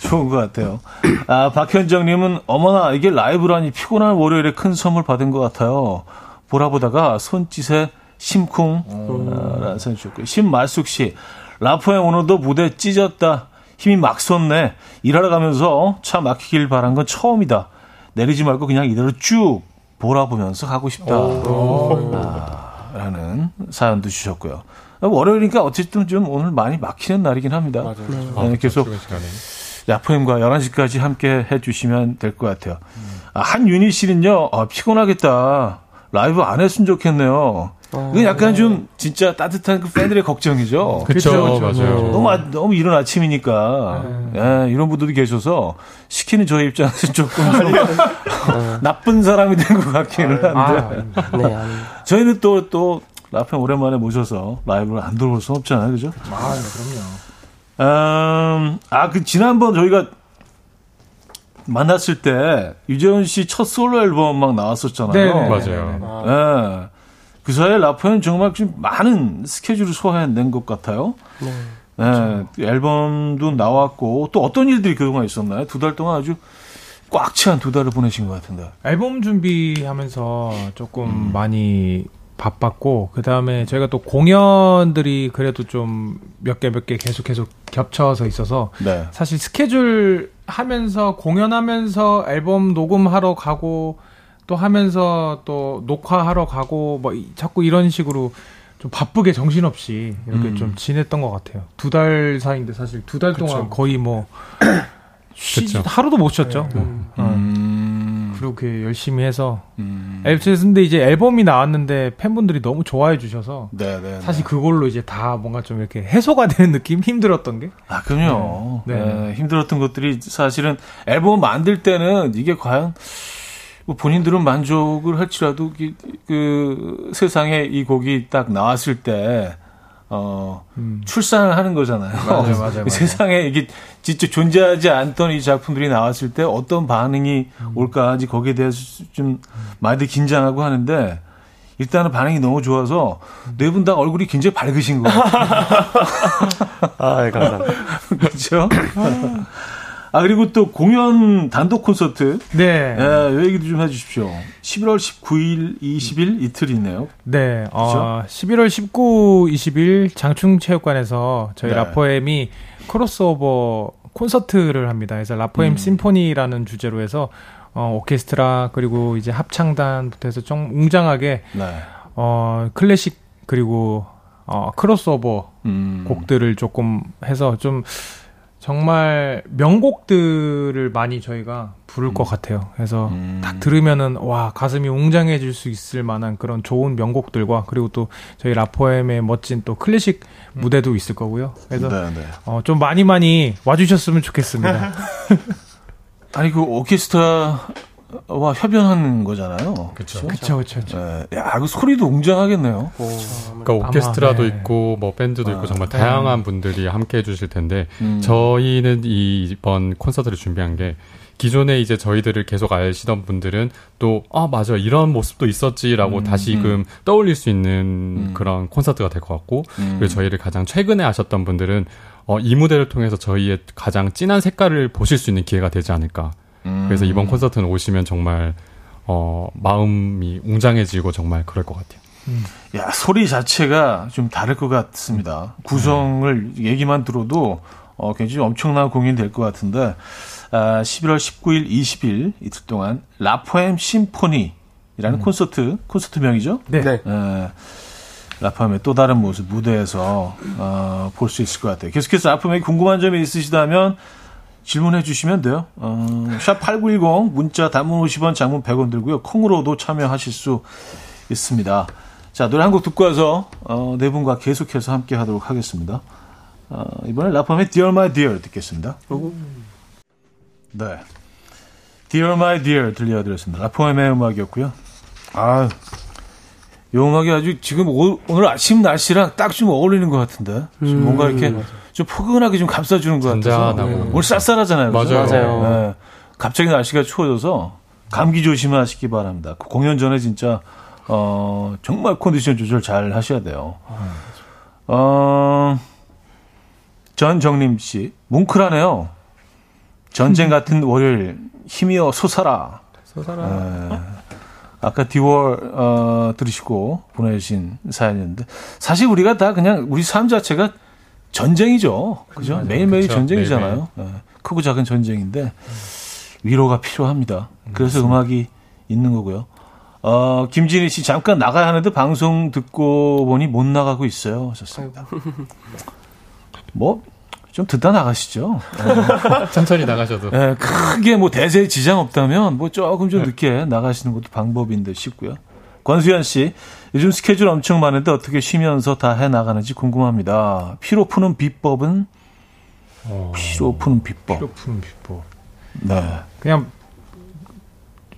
좋은 것 같아요. 아, 박현정님은 어머나, 이게 라이브라니 피곤한 월요일에 큰 선물 받은 것 같아요. 보라보다가 손짓에 심쿵. 선주고 신말숙 씨, 라포엠 오늘도 무대 찢었다. 힘이 막 솟네. 일하러 가면서 차 막히길 바란 건 처음이다. 내리지 말고 그냥 이대로 쭉 보라보면서 가고 싶다. 아, 라는 사연도 주셨고요. 월요일이니까 어쨌든 좀 오늘 많이 막히는 날이긴 합니다. 맞아요. 맞아요. 네, 계속 라포엠과 열한 시까지 함께 해주시면 될 것 같아요. 음. 한윤희 씨는요. 아, 피곤하겠다. 라이브 안 했으면 좋겠네요. 이건 약간 좀 진짜 따뜻한 그 팬들의 걱정이죠. 그렇죠, 맞아요. 너무 아, 너무 이른 아침이니까 네. 예, 이런 분들도 계셔서 시키는 저의 입장에서 조금 나쁜 사람이 된 것 같기는 한데. 아, 네, 저희는 또 또 라포엠 오랜만에 모셔서 라이브를 안 들어볼 수는 없잖아요, 그죠? 아, 그럼요. 음, 아, 그 지난번 저희가 만났을 때 유재훈 씨 첫 솔로 앨범 막 나왔었잖아요. 네, 맞아요. 예. 그 사이에 라포엠 정말 좀 많은 스케줄을 소화해낸 것 같아요. 네, 네, 앨범도 나왔고 또 어떤 일들이 그동안 있었나요? 두 달 동안 아주 꽉 채한 두 달을 보내신 것 같은데. 앨범 준비하면서 조금 음. 많이 바빴고 그 다음에 저희가 또 공연들이 그래도 좀 몇 개 몇 개 계속 계속 겹쳐서 있어서 네. 사실 스케줄 하면서 공연하면서 앨범 녹음하러 가고 또 하면서 또 녹화하러 가고 뭐 자꾸 이런 식으로 좀 바쁘게 정신없이 이렇게 음. 좀 지냈던 것 같아요. 두 달 사이인데 사실 두 달 동안 거의 뭐 쉬, 하루도 못 쉬었죠. 네. 음. 음. 그렇게 열심히 해서 음. 근데 이제 앨범이 나왔는데 팬분들이 너무 좋아해 주셔서 네네. 사실 그걸로 이제 다 뭔가 좀 이렇게 해소가 되는 느낌? 힘들었던 게? 아, 그럼요. 네. 네. 네. 힘들었던 것들이 사실은 앨범 만들 때는 이게 과연 뭐 본인들은 만족을 할지라도 그, 그 세상에 이 곡이 딱 나왔을 때 어, 음. 출산을 하는 거잖아요. 맞아요, 맞아요, 맞아요. 세상에 이게 진짜 존재하지 않던 이 작품들이 나왔을 때 어떤 반응이 음. 올까, 아직 거기에 대해서 좀 많이들 긴장하고 하는데, 일단은 반응이 너무 좋아서, 네 분 다 얼굴이 굉장히 밝으신 거예요. 아, 예, 감사합니다. 그렇죠? 아, 그리고 또 공연 단독 콘서트. 네. 네. 요 얘기도 좀 해주십시오. 십일월 십구일, 이십일 이틀이네요. 네. 어, 십일월 십구, 이십일 장충체육관에서 저희 네. 라포엠이 크로스오버 콘서트를 합니다. 그래서 라포엠 음. 심포니라는 주제로 해서 어, 오케스트라 그리고 이제 합창단부터 해서 좀 웅장하게 네. 어, 클래식 그리고 어, 크로스오버 음. 곡들을 조금 해서 좀 정말 명곡들을 많이 저희가 부를 음. 것 같아요. 그래서 음. 딱 들으면은 와 가슴이 웅장해질 수 있을 만한 그런 좋은 명곡들과 그리고 또 저희 라포엠의 멋진 또 클래식 음. 무대도 있을 거고요. 그래서 네, 네. 어, 좀 많이 많이 와주셨으면 좋겠습니다. 아니 그 오케스트라 와 협연하는 거잖아요. 그렇죠, 그렇죠, 그렇죠. 야, 그 소리도 웅장하겠네요. 오, 그러니까 오케스트라도 아마, 네. 있고 뭐 밴드도 아, 있고 정말 네. 다양한 분들이 함께해 주실 텐데 음. 저희는 이번 콘서트를 준비한 게 기존에 이제 저희들을 계속 아시던 분들은 또 아 맞아 이런 모습도 있었지라고 음, 다시금 음. 떠올릴 수 있는 음. 그런 콘서트가 될 것 같고 음. 그리고 저희를 가장 최근에 아셨던 분들은 어, 이 무대를 통해서 저희의 가장 진한 색깔을 보실 수 있는 기회가 되지 않을까. 음. 그래서 이번 콘서트는 오시면 정말 어, 마음이 웅장해지고 정말 그럴 것 같아요. 음. 야, 소리 자체가 좀 다를 것 같습니다. 구성을 네. 얘기만 들어도 어, 굉장히 엄청난 공연이 될 것 같은데 아, 십일월 십구일, 이십일 이틀 동안 라포엠 심포니라는 음. 콘서트, 콘서트명이죠? 네. 네. 에, 라포엠의 또 다른 모습 무대에서 어, 볼 수 있을 것 같아요. 계속해서 라포엠에 궁금한 점이 있으시다면 질문해 주시면 돼요. 어, 샵 팔구일공 문자 단문 오십 원 장문 백 원 들고요. 콩으로도 참여하실 수 있습니다. 자, 노래 한 곡 듣고 와서 어, 네 분과 계속해서 함께 하도록 하겠습니다. 어, 이번에 라포엠의 Dear My Dear 듣겠습니다. 네, Dear My Dear 들려드렸습니다. 라포엠의 음악이었고요. 아, 이 음악이 아주 지금 오, 오늘 아침 날씨랑 딱 좀 어울리는 것 같은데 음, 뭔가 이렇게 맞아. 좀 포근하게 좀 감싸주는 것 같아서 잔잔하고. 오늘 쌀쌀하잖아요. 맞아요. 맞아요. 네. 갑자기 날씨가 추워져서 감기 조심하시기 바랍니다. 공연 전에 진짜 어, 정말 컨디션 조절 잘 하셔야 돼요. 어, 전정림 씨 뭉클하네요. 전쟁 같은 월요일 힘이여 솟아라. 솟아라. 네. 아까 디월 어, 들으시고 보내주신 사연이었는데 사실 우리가 다 그냥 우리 삶 자체가 전쟁이죠. 그죠? 맞아요. 매일매일 그쵸? 전쟁이잖아요. 매일매일. 네. 크고 작은 전쟁인데 위로가 필요합니다. 그래서 맞습니다. 음악이 있는 거고요. 어, 김진희 씨 잠깐 나가야 하는데 방송 듣고 보니 못 나가고 있어요. 하셨습니다. 뭐 좀 듣다 나가시죠. 천천히 나가셔도. 네, 크게 뭐 대세에 지장 없다면 뭐 조금 좀 늦게 나가시는 것도 방법인데 싶고요. 권수연 씨, 요즘 스케줄 엄청 많은데 어떻게 쉬면서 다 해나가는지 궁금합니다. 피로 푸는 비법은? 어... 피로 푸는 비법. 피로 푸는 비법. 네. 그냥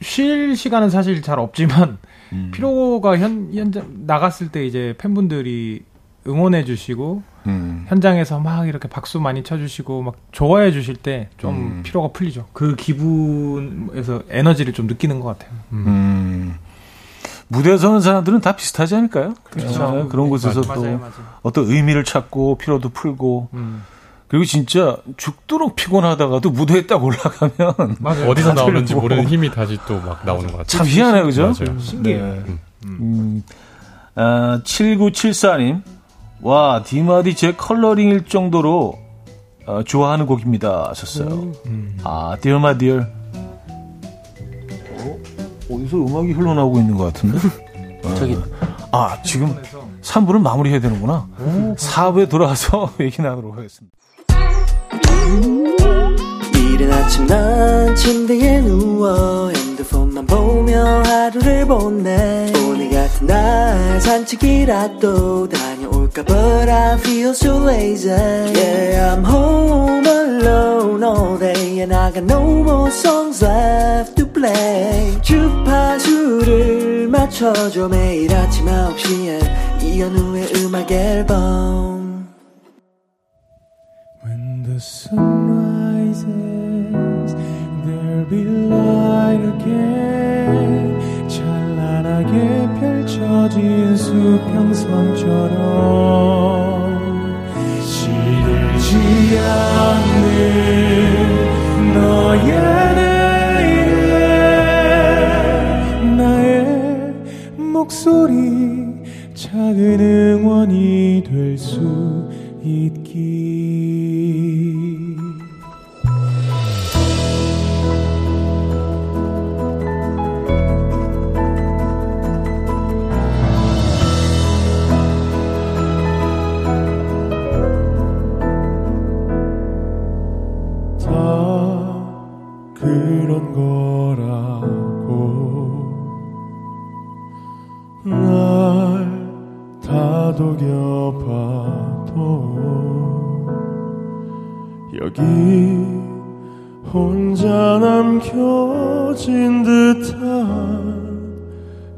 쉴 시간은 사실 잘 없지만 음. 피로가 현, 현장 나갔을 때 이제 팬분들이 응원해 주시고 음. 현장에서 막 이렇게 박수 많이 쳐주시고 막 좋아해 주실 때 좀 음. 피로가 풀리죠. 그 기분에서 에너지를 좀 느끼는 것 같아요. 음. 음. 무대에서 하는 사람들은 다 비슷하지 않을까요? 그렇죠. 그런 곳에서 네, 맞아요, 또 맞아요. 어떤 의미를 찾고 피로도 풀고 음. 그리고 진짜 죽도록 피곤하다가도 무대에 딱 올라가면 맞아요. 어디서 나오는지 모르는 힘이 다시 또 막 나오는 것 같아요. 참 희한해요, 그죠? 맞아요. 신기해요. 네. 음. 음. 아, 칠구칠사님 와 디마디 제 컬러링일 정도로 어, 좋아하는 곡입니다 하셨어요. 음, 음. 아 Dear My Dear 어? 어디서 음악이 흘러나오고 있는 것 같은데 저기 아 지금 삼 부는 마무리해야 되는구나. 오, 사 부에 돌아와서 얘기 나누도록 하겠습니다. 이른 아침 난 침대에 누워 핸드폰만 보며 하루를 보내 오늘 같은 날 산책이라도 다녀올까 But I feel so lazy Yeah I'm home alone all day And I got no more songs left to play 주파수를 맞춰줘 매일 아침 아홉 시에 이현우의 음악 앨범 When the sun rises There'll be light again 찬란하게 펼쳐진 수평선처럼 시들지 않는 너의 내일에 나의 목소리 작은 응원이 될 수 있기 다독여봐도 여기 혼자 남겨진 듯한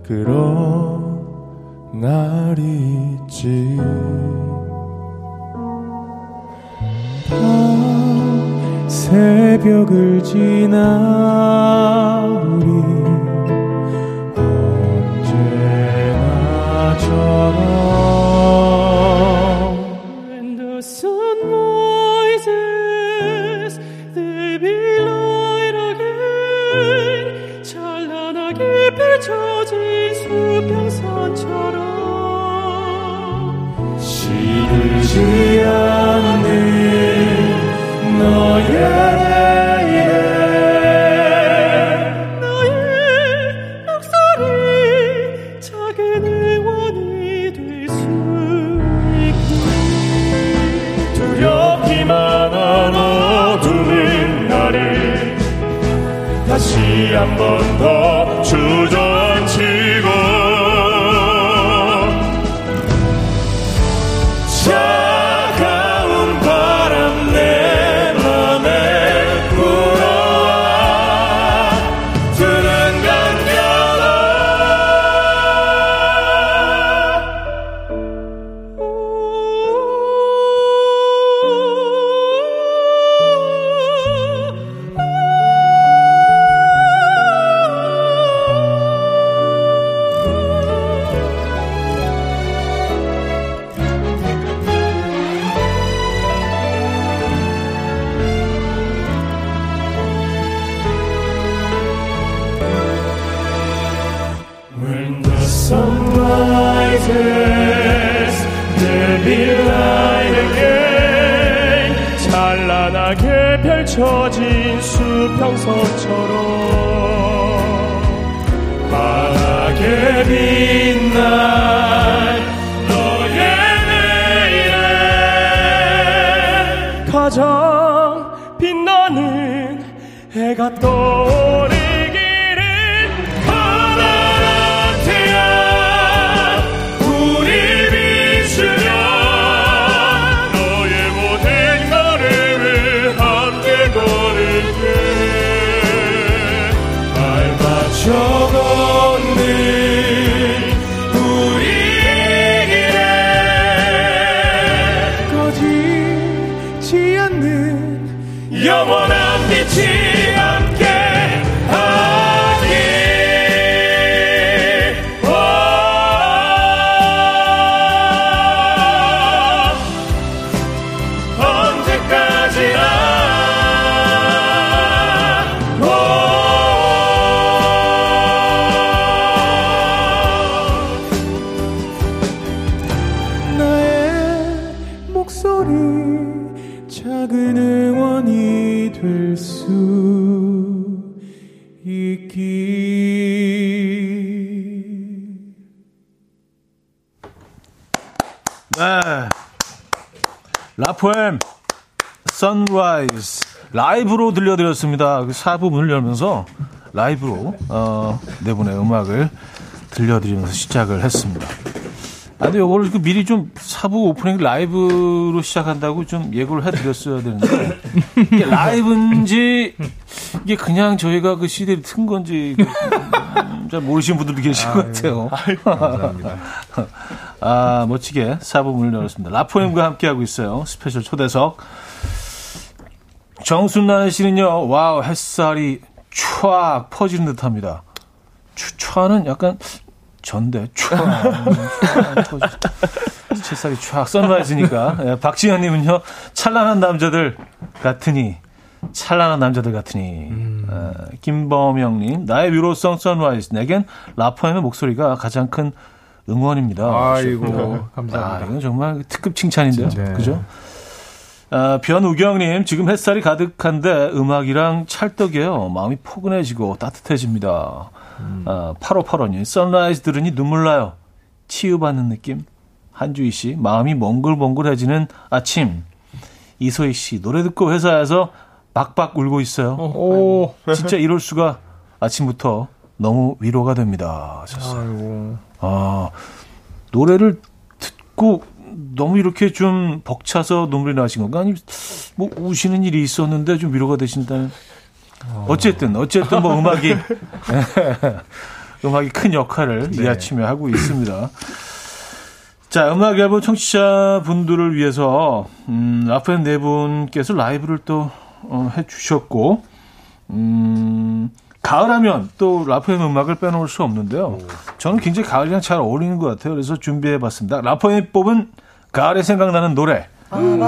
그런 날이 있지 다 새벽을 지나 우리 When the sun rises, there'll be light again. 찬란하게 펼쳐진 수평선처럼 시들지 않는 너의 다시 한 번 더 주저앉히고 차가운 바람 내 맘에 불어와 들은 펼쳐진 수평선처럼 바라게 빛날 너의 내일에 가장 빛나는 해가 떠오르 영원한 빛이 함께 하길 오, 언제까지나 오, 나의 목소리 작은 응원이 될 수 있기. 네, 라포엠 Sunrise 라이브로 들려드렸습니다. 사 부분을 열면서 라이브로 어, 네 분의 음악을 들려드리면서 시작을 했습니다. 아, 근데 요거를 그 미리 좀 사부 오프닝 라이브로 시작한다고 좀 예고를 해드렸어야 되는데, 이게 라이브인지, 이게 그냥 저희가 그 씨디를 튼 건지, 잘 모르시는 분들도 계실 것 같아요. 아유, 감사합니다. 아, 멋지게 사부 문을 열었습니다. 라포엠과 함께하고 있어요. 스페셜 초대석. 정순란 씨는요, 와우, 햇살이 촤악 퍼지는 듯 합니다. 촤는 약간, 전대 촤악 채살이 촤악 선라이즈니까. 예, 박지현님은요, 찬란한 남자들 같으니 찬란한 남자들 같으니 음. 예, 김범영님, 나의 위로성 선라이즈, 내겐 라포엠의 목소리가 가장 큰 응원입니다. 아이고, 감사합니다. 아, 이건 정말 특급 칭찬인데요. 진짜. 그죠? 아, 변우경님, 지금 햇살이 가득한데 음악이랑 찰떡이에요. 마음이 포근해지고 따뜻해집니다. 음. 아, 팔오팔오님, 선라이즈 들으니 눈물 나요. 치유받는 느낌. 한주희 씨, 마음이 몽글몽글해지는 아침. 이소희 씨, 노래 듣고 회사에서 박박 울고 있어요. 오, 아이고, 진짜 이럴 수가. 아침부터 너무 위로가 됩니다. 아이고. 아, 노래를 듣고 너무 이렇게 좀 벅차서 눈물이 나신 건가? 아니, 뭐 우시는 일이 있었는데 좀 위로가 되신다는. 어쨌든 어쨌든 뭐 음악이 음악이 큰 역할을 네. 이 아침에 하고 있습니다. 자, 음악 앨범 청취자 분들을 위해서 음, 라포엠 네 분께서 라이브를 또 어, 해주셨고, 음, 가을하면 또 라포엠 음악을 빼놓을 수 없는데요. 저는 굉장히 가을이랑 잘 어울리는 것 같아요. 그래서 준비해봤습니다. 라포엠이 뽑은 가을에 생각나는 노래. 음.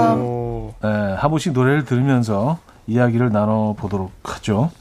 네, 한 번씩 노래를 들으면서 이야기를 나눠보도록 하죠.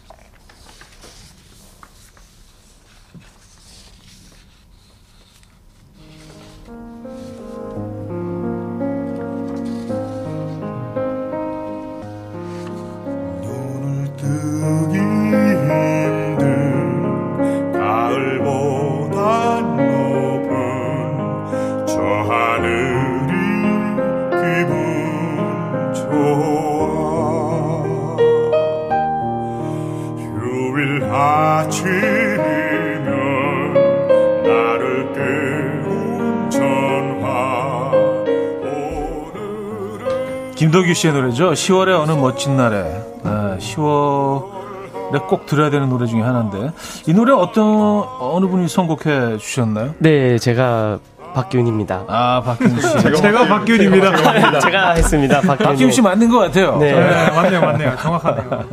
김도규 씨의 노래죠. 시월의 어느 멋진 날에. 아, 시월에 꼭 들어야 되는 노래 중에 하나인데, 이 노래 어떤 어느 분이 선곡해 주셨나요? 네, 제가 박균입니다. 아, 박균 씨. 제가, 제가 박균입니다. 제가, 제가 했습니다. 박균, 박균 씨 맞는 것 같아요. 네, 네 맞네요, 맞네요. 정확하네요.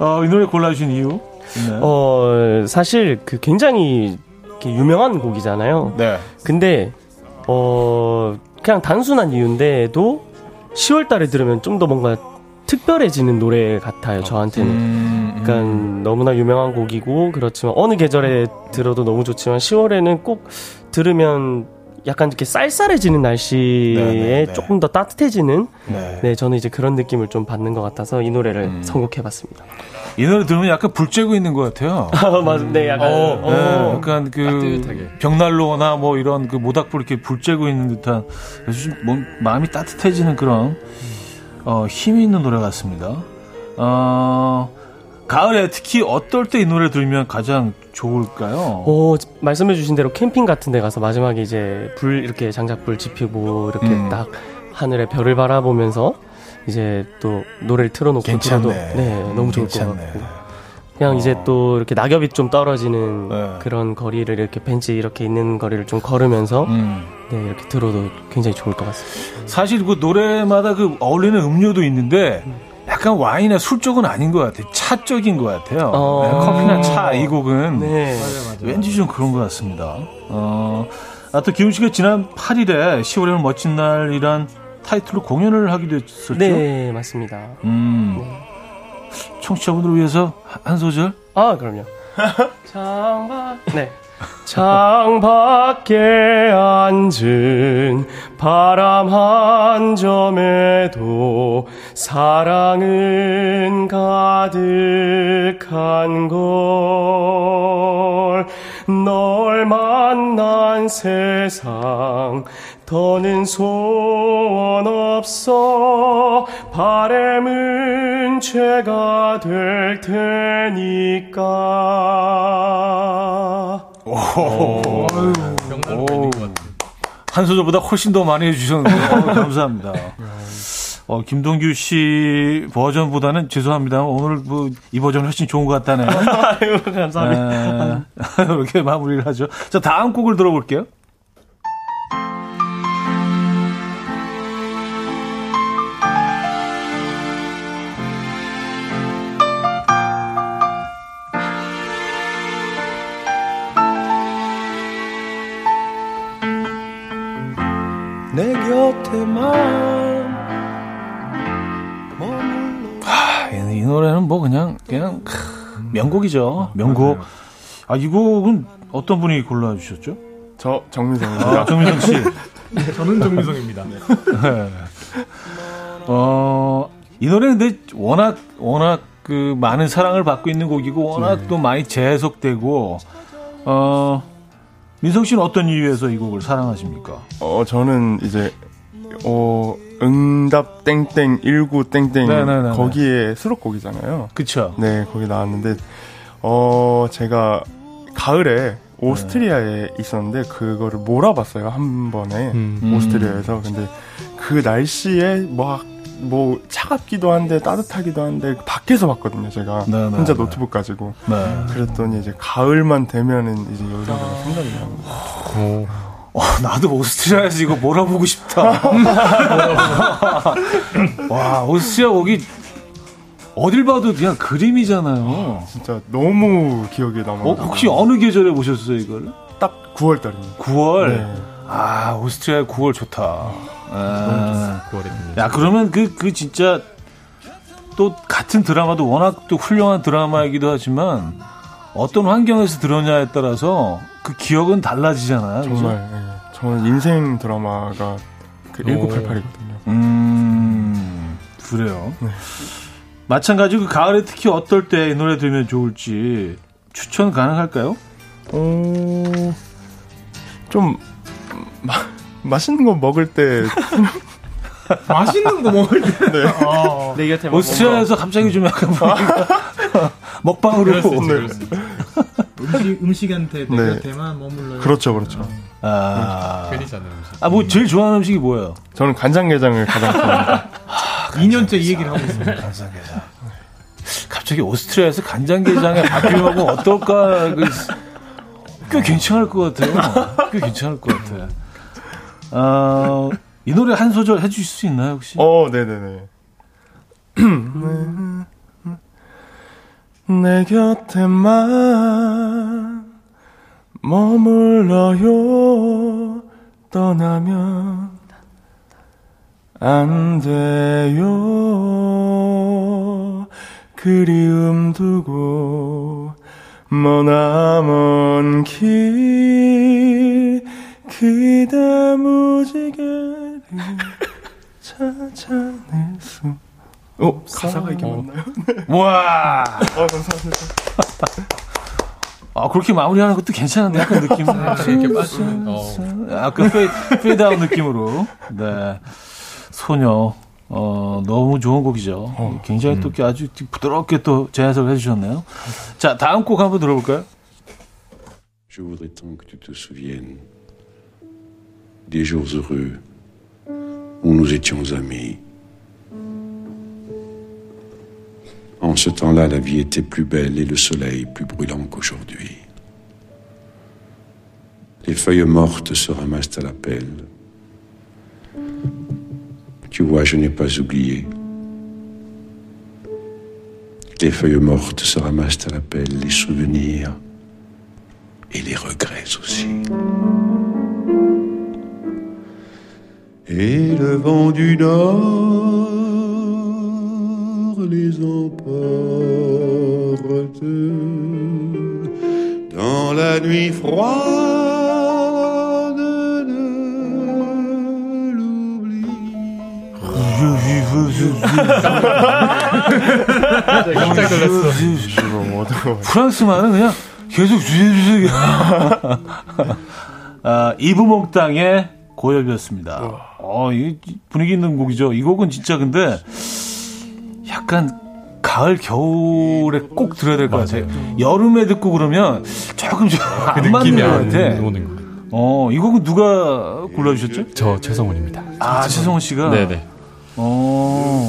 어, 이 노래 골라주신 이유? 있나요? 어, 사실 그 굉장히 유명한 곡이잖아요. 네. 근데 어, 그냥 단순한 이유인데도 시월 달에 들으면 좀 더 뭔가 특별해지는 노래 같아요, 저한테는. 음, 음. 그러니까 너무나 유명한 곡이고, 그렇지만 어느 계절에 들어도 너무 좋지만 시월에는 꼭 들으면 약간 이렇게 쌀쌀해지는 날씨에 네네네. 조금 더 따뜻해지는 네. 네, 저는 이제 그런 느낌을 좀 받는 것 같아서 이 노래를 음. 선곡해봤습니다. 이 노래 들으면 약간 불쬐고 있는 것 같아요. 맞네, 음. 약간. 어, 어. 네, 약간 그 따뜻하게. 벽난로나 뭐 이런 그 모닥불 이렇게 불쬐고 있는 듯한, 그래서 좀 마음이 따뜻해지는 그런 어, 힘이 있는 노래 같습니다. 어, 가을에 특히 어떨 때 이 노래 들으면 가장 좋을까요? 어, 말씀해주신 대로 캠핑 같은 데 가서 마지막에 이제 불 이렇게 장작불 지피고 이렇게 음. 딱 하늘에 별을 바라보면서. 이제 또 노래를 틀어놓고 괜찮네. 들어도 네, 너무 좋을 것 같고, 그냥 어. 이제 또 이렇게 낙엽이 좀 떨어지는 네. 그런 거리를 이렇게 벤치 이렇게 있는 거리를 좀 걸으면서 음. 네, 이렇게 들어도 굉장히 좋을 것 같습니다. 사실 그 노래마다 그 어울리는 음료도 있는데 약간 와인이나 술 쪽은 아닌 것 같아요. 차 쪽인 것 같아요. 어. 네, 커피나 차 이 곡은 네. 맞아, 맞아. 왠지 좀 그런 것 같습니다. 어. 아, 또 기훈 씨가 지난 팔일에 시월의 멋진 날이란 타이틀로 공연을 하기도 했었죠? 네, 맞습니다. 음. 네. 청취자분들을 위해서 한 소절? 아, 그럼요. 창밖, 네. 창밖에 앉은 바람 한 점에도 사랑은 가득한 걸, 널 만난 딴 세상 더는 소원 없어 바램은 죄가 될 테니까. 오, 오, 명나는 팬인 것 같아요. 한 소절보다 훨씬 더 많이 해주셨는데 감사합니다. 어, 김동규 씨 버전보다는 죄송합니다. 오늘 뭐 이 버전 훨씬 좋은 것 같다네요. 아유, 감사합니다. 네, 이렇게 마무리를 하죠. 자, 다음 곡을 들어볼게요. 내 곁에만. 아, 이 노래는 뭐 그냥 그냥 크, 명곡이죠. 명곡. 아, 이 곡은 어떤 분이 골라주셨죠? 저 정민성입니다. 아, 정민성 씨. 저는 정민성입니다. 네. 어, 이 노래는 근데 워낙 워낙 그 많은 사랑을 받고 있는 곡이고 워낙 네. 또 많이 재해석되고. 어, 민성 씨는 어떤 이유에서 이 곡을 사랑하십니까? 어, 저는 이제 어. 응답 땡땡 일구 땡땡 네네네네. 거기에 수록곡이잖아요. 그렇죠. 네, 거기 나왔는데 어 제가 가을에 오스트리아에 있었는데 그거를 몰아봤어요. 한 번에 음. 오스트리아에서. 근데 그 날씨에 막 뭐 차갑기도 한데 따뜻하기도 한데 밖에서 봤거든요. 제가 네네네. 혼자 노트북 가지고. 네. 그랬더니 이제 가을만 되면은 이제 여기가 생각이 나는 거예요. 어, 나도 오스트리아에서 이거 몰아보고 싶다. 와, 오스트리아 오기 어딜 봐도 그냥 그림이잖아요. 어, 진짜 너무 기억에 남아요. 어, 혹시 어느 계절에 보셨어요 이걸? 딱 구월달입니다. 구월? 네. 아, 오스트리아 구월 좋다. 아, 너무 좋습니다. 야, 그러면 그, 그 진짜 또 같은 드라마도 워낙 또 훌륭한 드라마이기도 하지만 어떤 환경에서 들었냐에 따라서 그 기억은 달라지잖아요. 정말. 예. 저는 인생 드라마가 그 천구백팔십팔이거든요. 음, 그래요. 네. 마찬가지로 그 가을에 특히 어떨 때 이 노래 들으면 좋을지 추천 가능할까요? 어, 좀 마, 맛있는 거 먹을 때. 맛있는 거 먹을 때. 네. 어, 내 곁에 오스트리아에서 갑자기 좀 약간 먹방으로. 네. 음식, 음식한테 내 네. 곁에만 머물러요. 그렇죠, 그렇죠. 아, 괜히 자는 음식. 아, 뭐 제일 좋아하는 음식이 뭐예요? 저는 간장게장을 가장 좋아합니다. 아, 이 년째 이 얘기를 하고 있습니다. 간장게장. 갑자기 오스트리아에서 간장게장에 바뀌려고 어떨까? 꽤 괜찮을 것 같아요. 꽤 괜찮을 것 같아요. 어, 이 노래 한 소절 해주실 수 있나요, 혹시? 어, 네네네. 네. 내 곁에만 머물러요. 떠나면 안 돼요. 그리움 두고 머나먼 길 그대 무지개를 찾아낼 수. 어, 가사가 이게 맞나요? 와, 어, 감사합니다. 아, 그렇게 마무리하는 것도 괜찮은데 약간 느낌 이렇게 빠지는, 어, 약간 페이드아웃 느낌으로. 네, 소녀, 어, 너무 좋은 곡이죠. 어, 굉장히 음. 또 아주 부드럽게 또 재해석을 해주셨네요. 자, 다음 곡 한번 들어볼까요? Je voudrais tant que tu te souviennes des jours heureux où nous étions amis. En ce temps-là, la vie était plus belle et le soleil plus brûlant qu'aujourd'hui. Les feuilles mortes se ramassent à la pelle. Tu vois, je n'ai pas oublié. Les feuilles mortes se ramassent à la pelle, les souvenirs et les regrets aussi. Et le vent du nord les emporte dans la nuit froide de l'oubli. Je vivais. 프랑스만은 그냥 계속 주세요 주세요. 아, 이부목당의 고엽이었습니다. 어. 어, 이 분위기 있는 곡이죠. 이 곡은 진짜 근데 약간 가을 겨울에 꼭 들어야 될 것 같아요. 여름에 듣고 그러면 조금 좀 안 맞는 것 같아. 어, 이 곡은 누가 골라주셨죠? 저 최성훈입니다. 아, 최성훈 씨가? 네네. 어.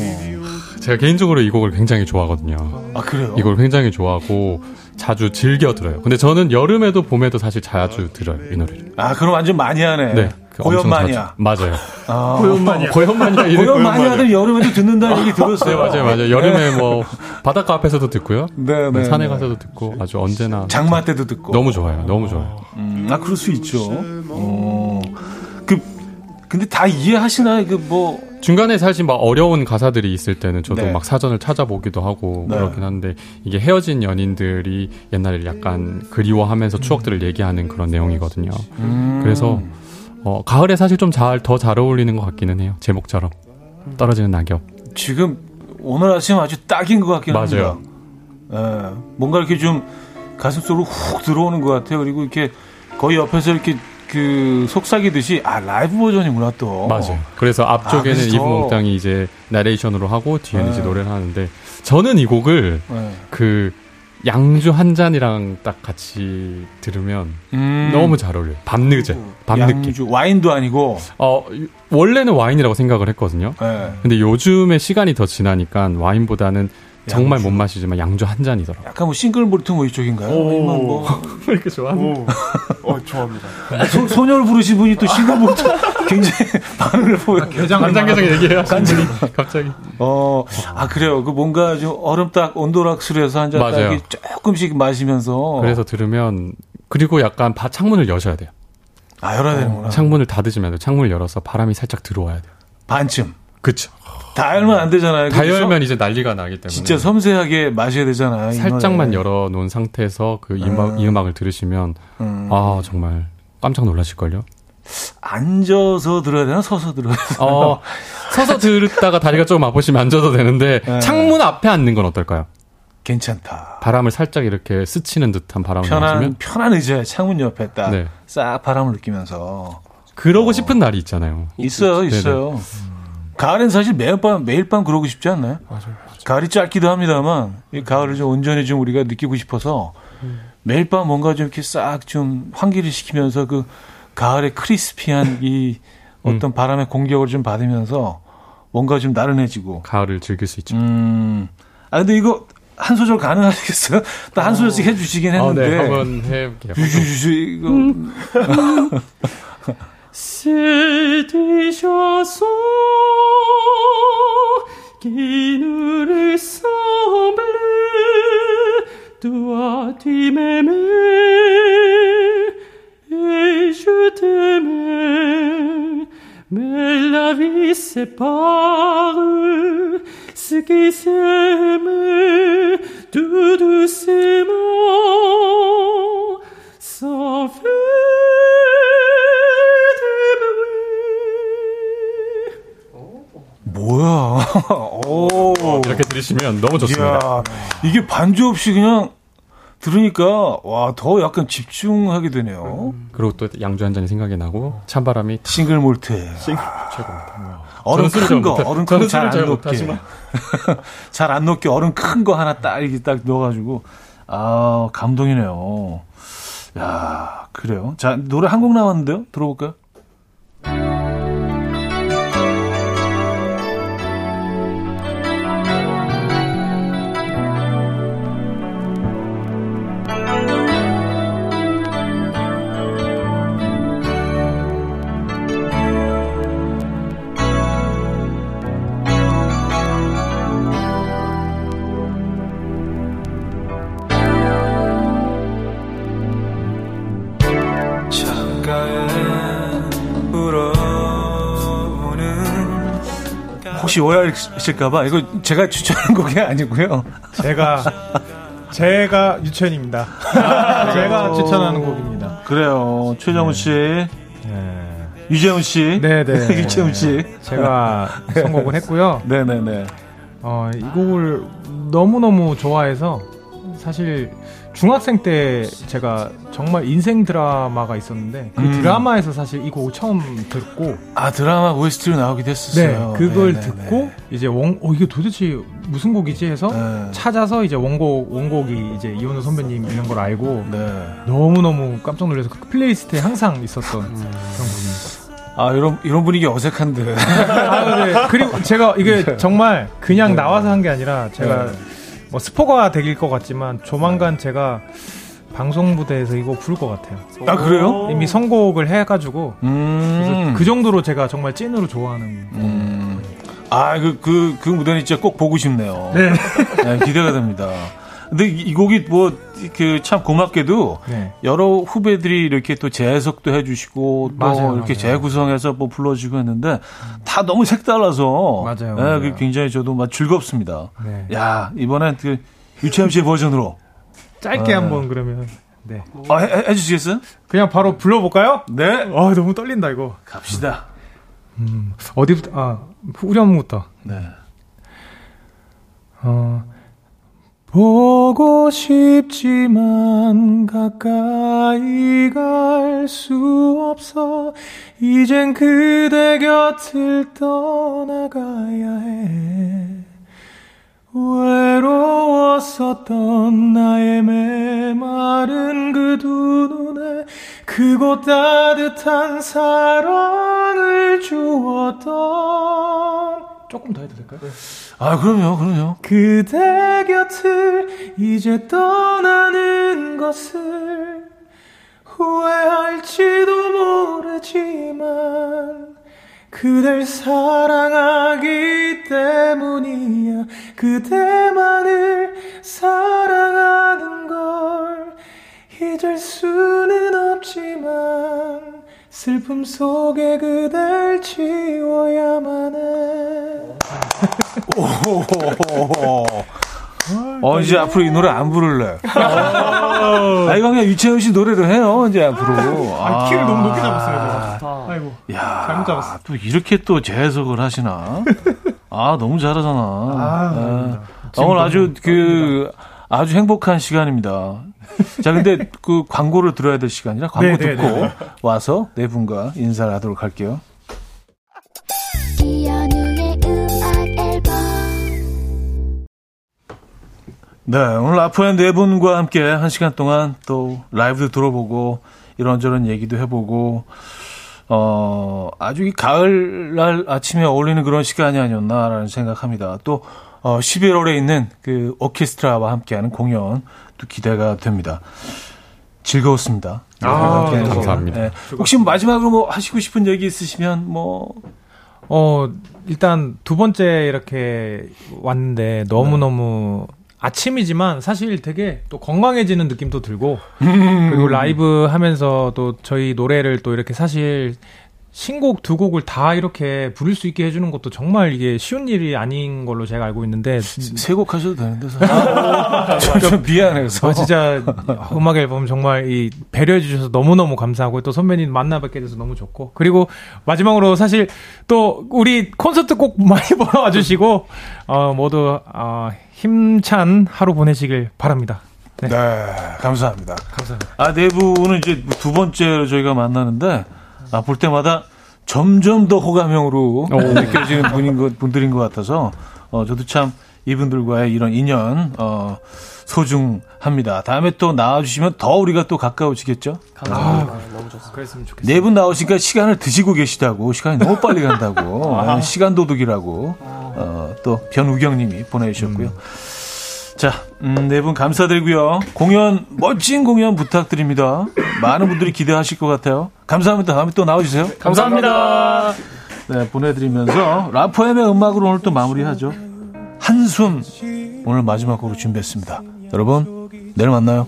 제가 개인적으로 이 곡을 굉장히 좋아하거든요. 아, 그래요? 이 곡을 굉장히 좋아하고 자주 즐겨 들어요. 근데 저는 여름에도 봄에도 사실 자주 들어요, 이 노래를. 아, 그럼 완전 마니아네. 네. 고연마니아. 맞아요. 아, 고연마니아. 고연마니아. 고연마니아들 여름에도 듣는다는 얘기 들었어요. 네, 맞아요, 맞아요. 여름에 네. 뭐, 바닷가 앞에서도 듣고요. 네, 네. 산에 가서도 듣고, 아주 언제나. 장마 때도 듣고. 너무 좋아요, 너무 좋아요. 음, 아, 그럴 수 있죠. 어. 그, 근데 다 이해하시나요? 그 뭐. 중간에 사실 막 어려운 가사들이 있을 때는 저도 네. 막 사전을 찾아보기도 하고 네. 그렇긴 한데 이게 헤어진 연인들이 옛날에 약간 그리워하면서 추억들을 얘기하는 그런 내용이거든요. 음. 그래서, 어, 가을에 사실 좀 잘, 더 잘 어울리는 것 같기는 해요. 제목처럼. 떨어지는 낙엽. 지금, 오늘 아침 아주 딱인 것 같긴 합니다. 맞아요. 예, 뭔가 이렇게 좀 가슴속으로 훅 들어오는 것 같아요. 그리고 이렇게 거의 옆에서 이렇게 그 속삭이듯이, 아, 라이브 버전이구나 또. 맞아요. 그래서 앞쪽에는 아, 이부몽땅이 이제 나레이션으로 하고 뒤에는 예. 이제 노래를 하는데 저는 이 곡을 예. 그 양주 한 잔이랑 딱 같이 들으면 음. 너무 잘 어울려요. 밤늦에. 밤늦게. 양주, 와인도 아니고? 어, 원래는 와인이라고 생각을 했거든요. 네. 근데 요즘에 시간이 더 지나니까 와인보다는 정말 양주. 못 마시지만 양주 한 잔이더라고요. 약간 뭐 싱글몰트 뭐 이쪽인가요? 오, 뭐. 왜 이렇게 좋아하는 어, 좋아합니다. 소, 소녀를 부르신 분이 또 싱글몰트 굉장히 반응을 보여요. 간장게장 얘기해요. 간장이 갑자기. 어, 아, 그래요. 그 뭔가 좀 얼음 딱 온도락술에서 한 잔 딱 조금씩 마시면서. 그래서 들으면, 그리고 약간 바, 창문을 여셔야 돼요. 아, 열어야 되는구나. 어, 창문을 닫으시면 돼요. 창문을 열어서 바람이 살짝 들어와야 돼요. 반쯤. 그쵸. 다 열면 안 되잖아요. 다 열면 이제 난리가 나기 때문에. 진짜 섬세하게 마셔야 되잖아요. 살짝만 열어놓은 상태에서 그 이 음악, 음. 이 음악을 들으시면, 음. 아, 정말 깜짝 놀라실걸요? 앉아서 들어야 되나? 서서 들어야 되나? 어, 서서 들었다가 다리가 조금 아프시면 앉아도 되는데, 네. 창문 앞에 앉는 건 어떨까요? 괜찮다. 바람을 살짝 이렇게 스치는 듯한 바람을 편한, 느끼면. 편한 의자에 창문 옆에 딱 네. 싹 바람을 느끼면서. 그러고 어. 싶은 날이 있잖아요. 있어요, 있어요. 가을엔 사실 매일 밤, 매일 밤 그러고 싶지 않나요? 맞아요, 맞아요. 가을이 짧기도 합니다만, 이 가을을 좀 온전히 좀 우리가 느끼고 싶어서, 음. 매일 밤 뭔가 좀 이렇게 싹 좀 환기를 시키면서 그 가을의 크리스피한 이 어떤 음. 바람의 공격을 좀 받으면서 뭔가 좀 나른해지고. 가을을 즐길 수 있죠. 음. 아, 근데 이거 한 소절 가능하시겠어요? 딱 한 소절씩 해주시긴 했는데. 어, 네, 한번 해볼게요. 유주주주, 이거. 음. 슬디셔서 기누를 섬을 두어 뒤매매 에주드메 멜라비 세파르 스키세메 두두세모 서페 뭐야? 오. 이렇게 들으시면 너무 좋습니다. 이야, 이게 반주 없이 그냥 들으니까 와, 더 약간 집중하게 되네요. 그리고 또 양주 한 잔이 생각이 나고 찬바람이 싱글 몰트. 싱글 최고입니다. 얼음 큰 거, 얼음 큰 거 잘 안 녹게. 잘 안 녹게 얼음 큰 거 하나 딱 이렇게 딱 넣어가지고 아 감동이네요. 야 그래요. 자 노래 한 곡 남았는데요. 들어볼까요? 혹시 오해하실까봐 이거 제가 추천한 곡이 아니고요. 제가 제가 유치원입니다. 아, 제가 오, 추천하는 곡입니다. 그래요, 최정훈 씨, 네. 네. 유재훈 씨, 네네, 네. 유재훈 씨. 제가 선곡을 했고요. 네네네. 어, 이 곡을 너무 너무 좋아해서 사실 중학생 때 제가 정말 인생 드라마가 있었는데 그 음. 드라마에서 사실 이 곡을 처음 듣고 아 드라마 오에스티로 나오기도 했었어요. 네, 그걸 네네네. 듣고 이제 원, 어, 이게 도대체 무슨 곡이지 해서 네. 찾아서 이제 원곡 원곡이 이제 이현우 선배님 있는 걸 알고 네. 너무 너무 깜짝 놀라서 그 플레이리스트에 항상 있었던 음. 그런 곡입니다. 아 이런 이런 분위기 어색한데. 아, 네. 그리고 제가 이게 정말 그냥 네. 나와서 한 게 아니라 제가. 네. 뭐 스포가 되길 것 같지만 조만간 제가 방송 무대에서 이거 부를 것 같아요. 아 그래요? 이미 선곡을 해가지고 음~ 그 정도로 제가 정말 찐으로 좋아하는. 음~ 아 그 그 그 무대는 진짜 꼭 보고 싶네요. 네. 네 기대가 됩니다. 근데 이, 이 곡이 뭐 그 참 고맙게도 네. 여러 후배들이 이렇게 또 재해석도 해주시고 또 맞아요, 이렇게 맞아요. 재구성해서 뭐 불러주고 했는데 다 너무 색달라서 맞아요, 네, 맞아요. 굉장히 저도 막 즐겁습니다. 네. 야 이번엔 그 유채영 씨의 버전으로 짧게 네. 한번 그러면 네. 아, 해, 해주시겠어요? 그냥 바로 불러볼까요? 네. 아 너무 떨린다 이거. 갑시다. 음, 어디부터? 아 후렴부터. 네. 어. 보고 싶지만 가까이 갈 수 없어 이젠 그대 곁을 떠나가야 해 외로웠었던 나의 메마른 그 두 눈에 크고 따뜻한 사랑을 주었던 조금 더 해도 될까요? 아, 그럼요, 그럼요. 그대 곁을 이제 떠나는 것을 후회할지도 모르지만 그댈 사랑하기 때문이야 그대만을 사랑하는 걸 잊을 수는 없지만 슬픔 속에 그댈 지워야만 해. 어, 이제 앞으로 이 노래 안 부를래. 아, 이거 그냥 유채연 씨 노래를 해요, 이제 앞으로. 아, 키를 너무 높게 잡았어요, 제가. 아이고. 야, 잘못 잡았어. 또 이렇게 또 재해석을 하시나? 아, 너무 잘하잖아. 아, 네. 오늘 아주 그, 아주 행복한 시간입니다. 자, 근데 그 광고를 들어야 될 시간이라 광고 네네네. 듣고 와서 네 분과 인사를 하도록 할게요. 네, 오늘 라포엠 네 분과 함께 한 시간 동안 또 라이브도 들어보고 이런저런 얘기도 해보고 어, 아주 이 가을날 아침에 어울리는 그런 시간이 아니었나라는 생각합니다. 또 어, 십일월에 있는 그 오케스트라와 함께하는 공연 또 기대가 됩니다. 즐거웠습니다. 아, 네, 감사합니다. 네. 혹시 마지막으로 뭐 하시고 싶은 얘기 있으시면 뭐 어, 일단 두 번째 이렇게 왔는데 너무 너무 네. 아침이지만 사실 되게 또 건강해지는 느낌도 들고 음. 그리고 라이브 하면서 또 저희 노래를 또 이렇게 사실 신곡 두 곡을 다 이렇게 부를 수 있게 해주는 것도 정말 이게 쉬운 일이 아닌 걸로 제가 알고 있는데 세 곡 하셔도 되는데 저, 저 미안해서 아, 진짜 음악 앨범 정말 이 배려해 주셔서 너무너무 감사하고 또 선배님 만나 뵙게 돼서 너무 좋고 그리고 마지막으로 사실 또 우리 콘서트 꼭 많이 보러 와주시고 어, 모두 어, 힘찬 하루 보내시길 바랍니다. 네, 네 감사합니다. 감사합니다. 아, 네 분은 이제 두 번째로 저희가 만나는데 아, 볼 때마다 점점 더 호감형으로 오. 느껴지는 분인 것, 분들인 것 같아서, 어, 저도 참 이분들과의 이런 인연, 어, 소중합니다. 다음에 또 나와주시면 더 우리가 또 가까워지겠죠? 감사합니다. 아, 너무 좋습니다. 그랬으면 좋겠습니다. 네 분 나오시니까 시간을 드시고 계시다고, 시간이 너무 빨리 간다고, 아. 시간 도둑이라고, 어, 또 변우경 님이 보내주셨고요. 음. 자, 음, 네 분 감사드리고요. 공연, 멋진 공연 부탁드립니다. 많은 분들이 기대하실 것 같아요. 감사합니다. 다음에 또 나와주세요. 감사합니다. 감사합니다. 네, 보내드리면서 라포엠의 음악으로 오늘 또 마무리하죠. 한숨 오늘 마지막 곡으로 준비했습니다. 여러분 내일 만나요.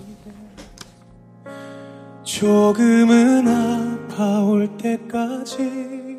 조금은 아파올 때까지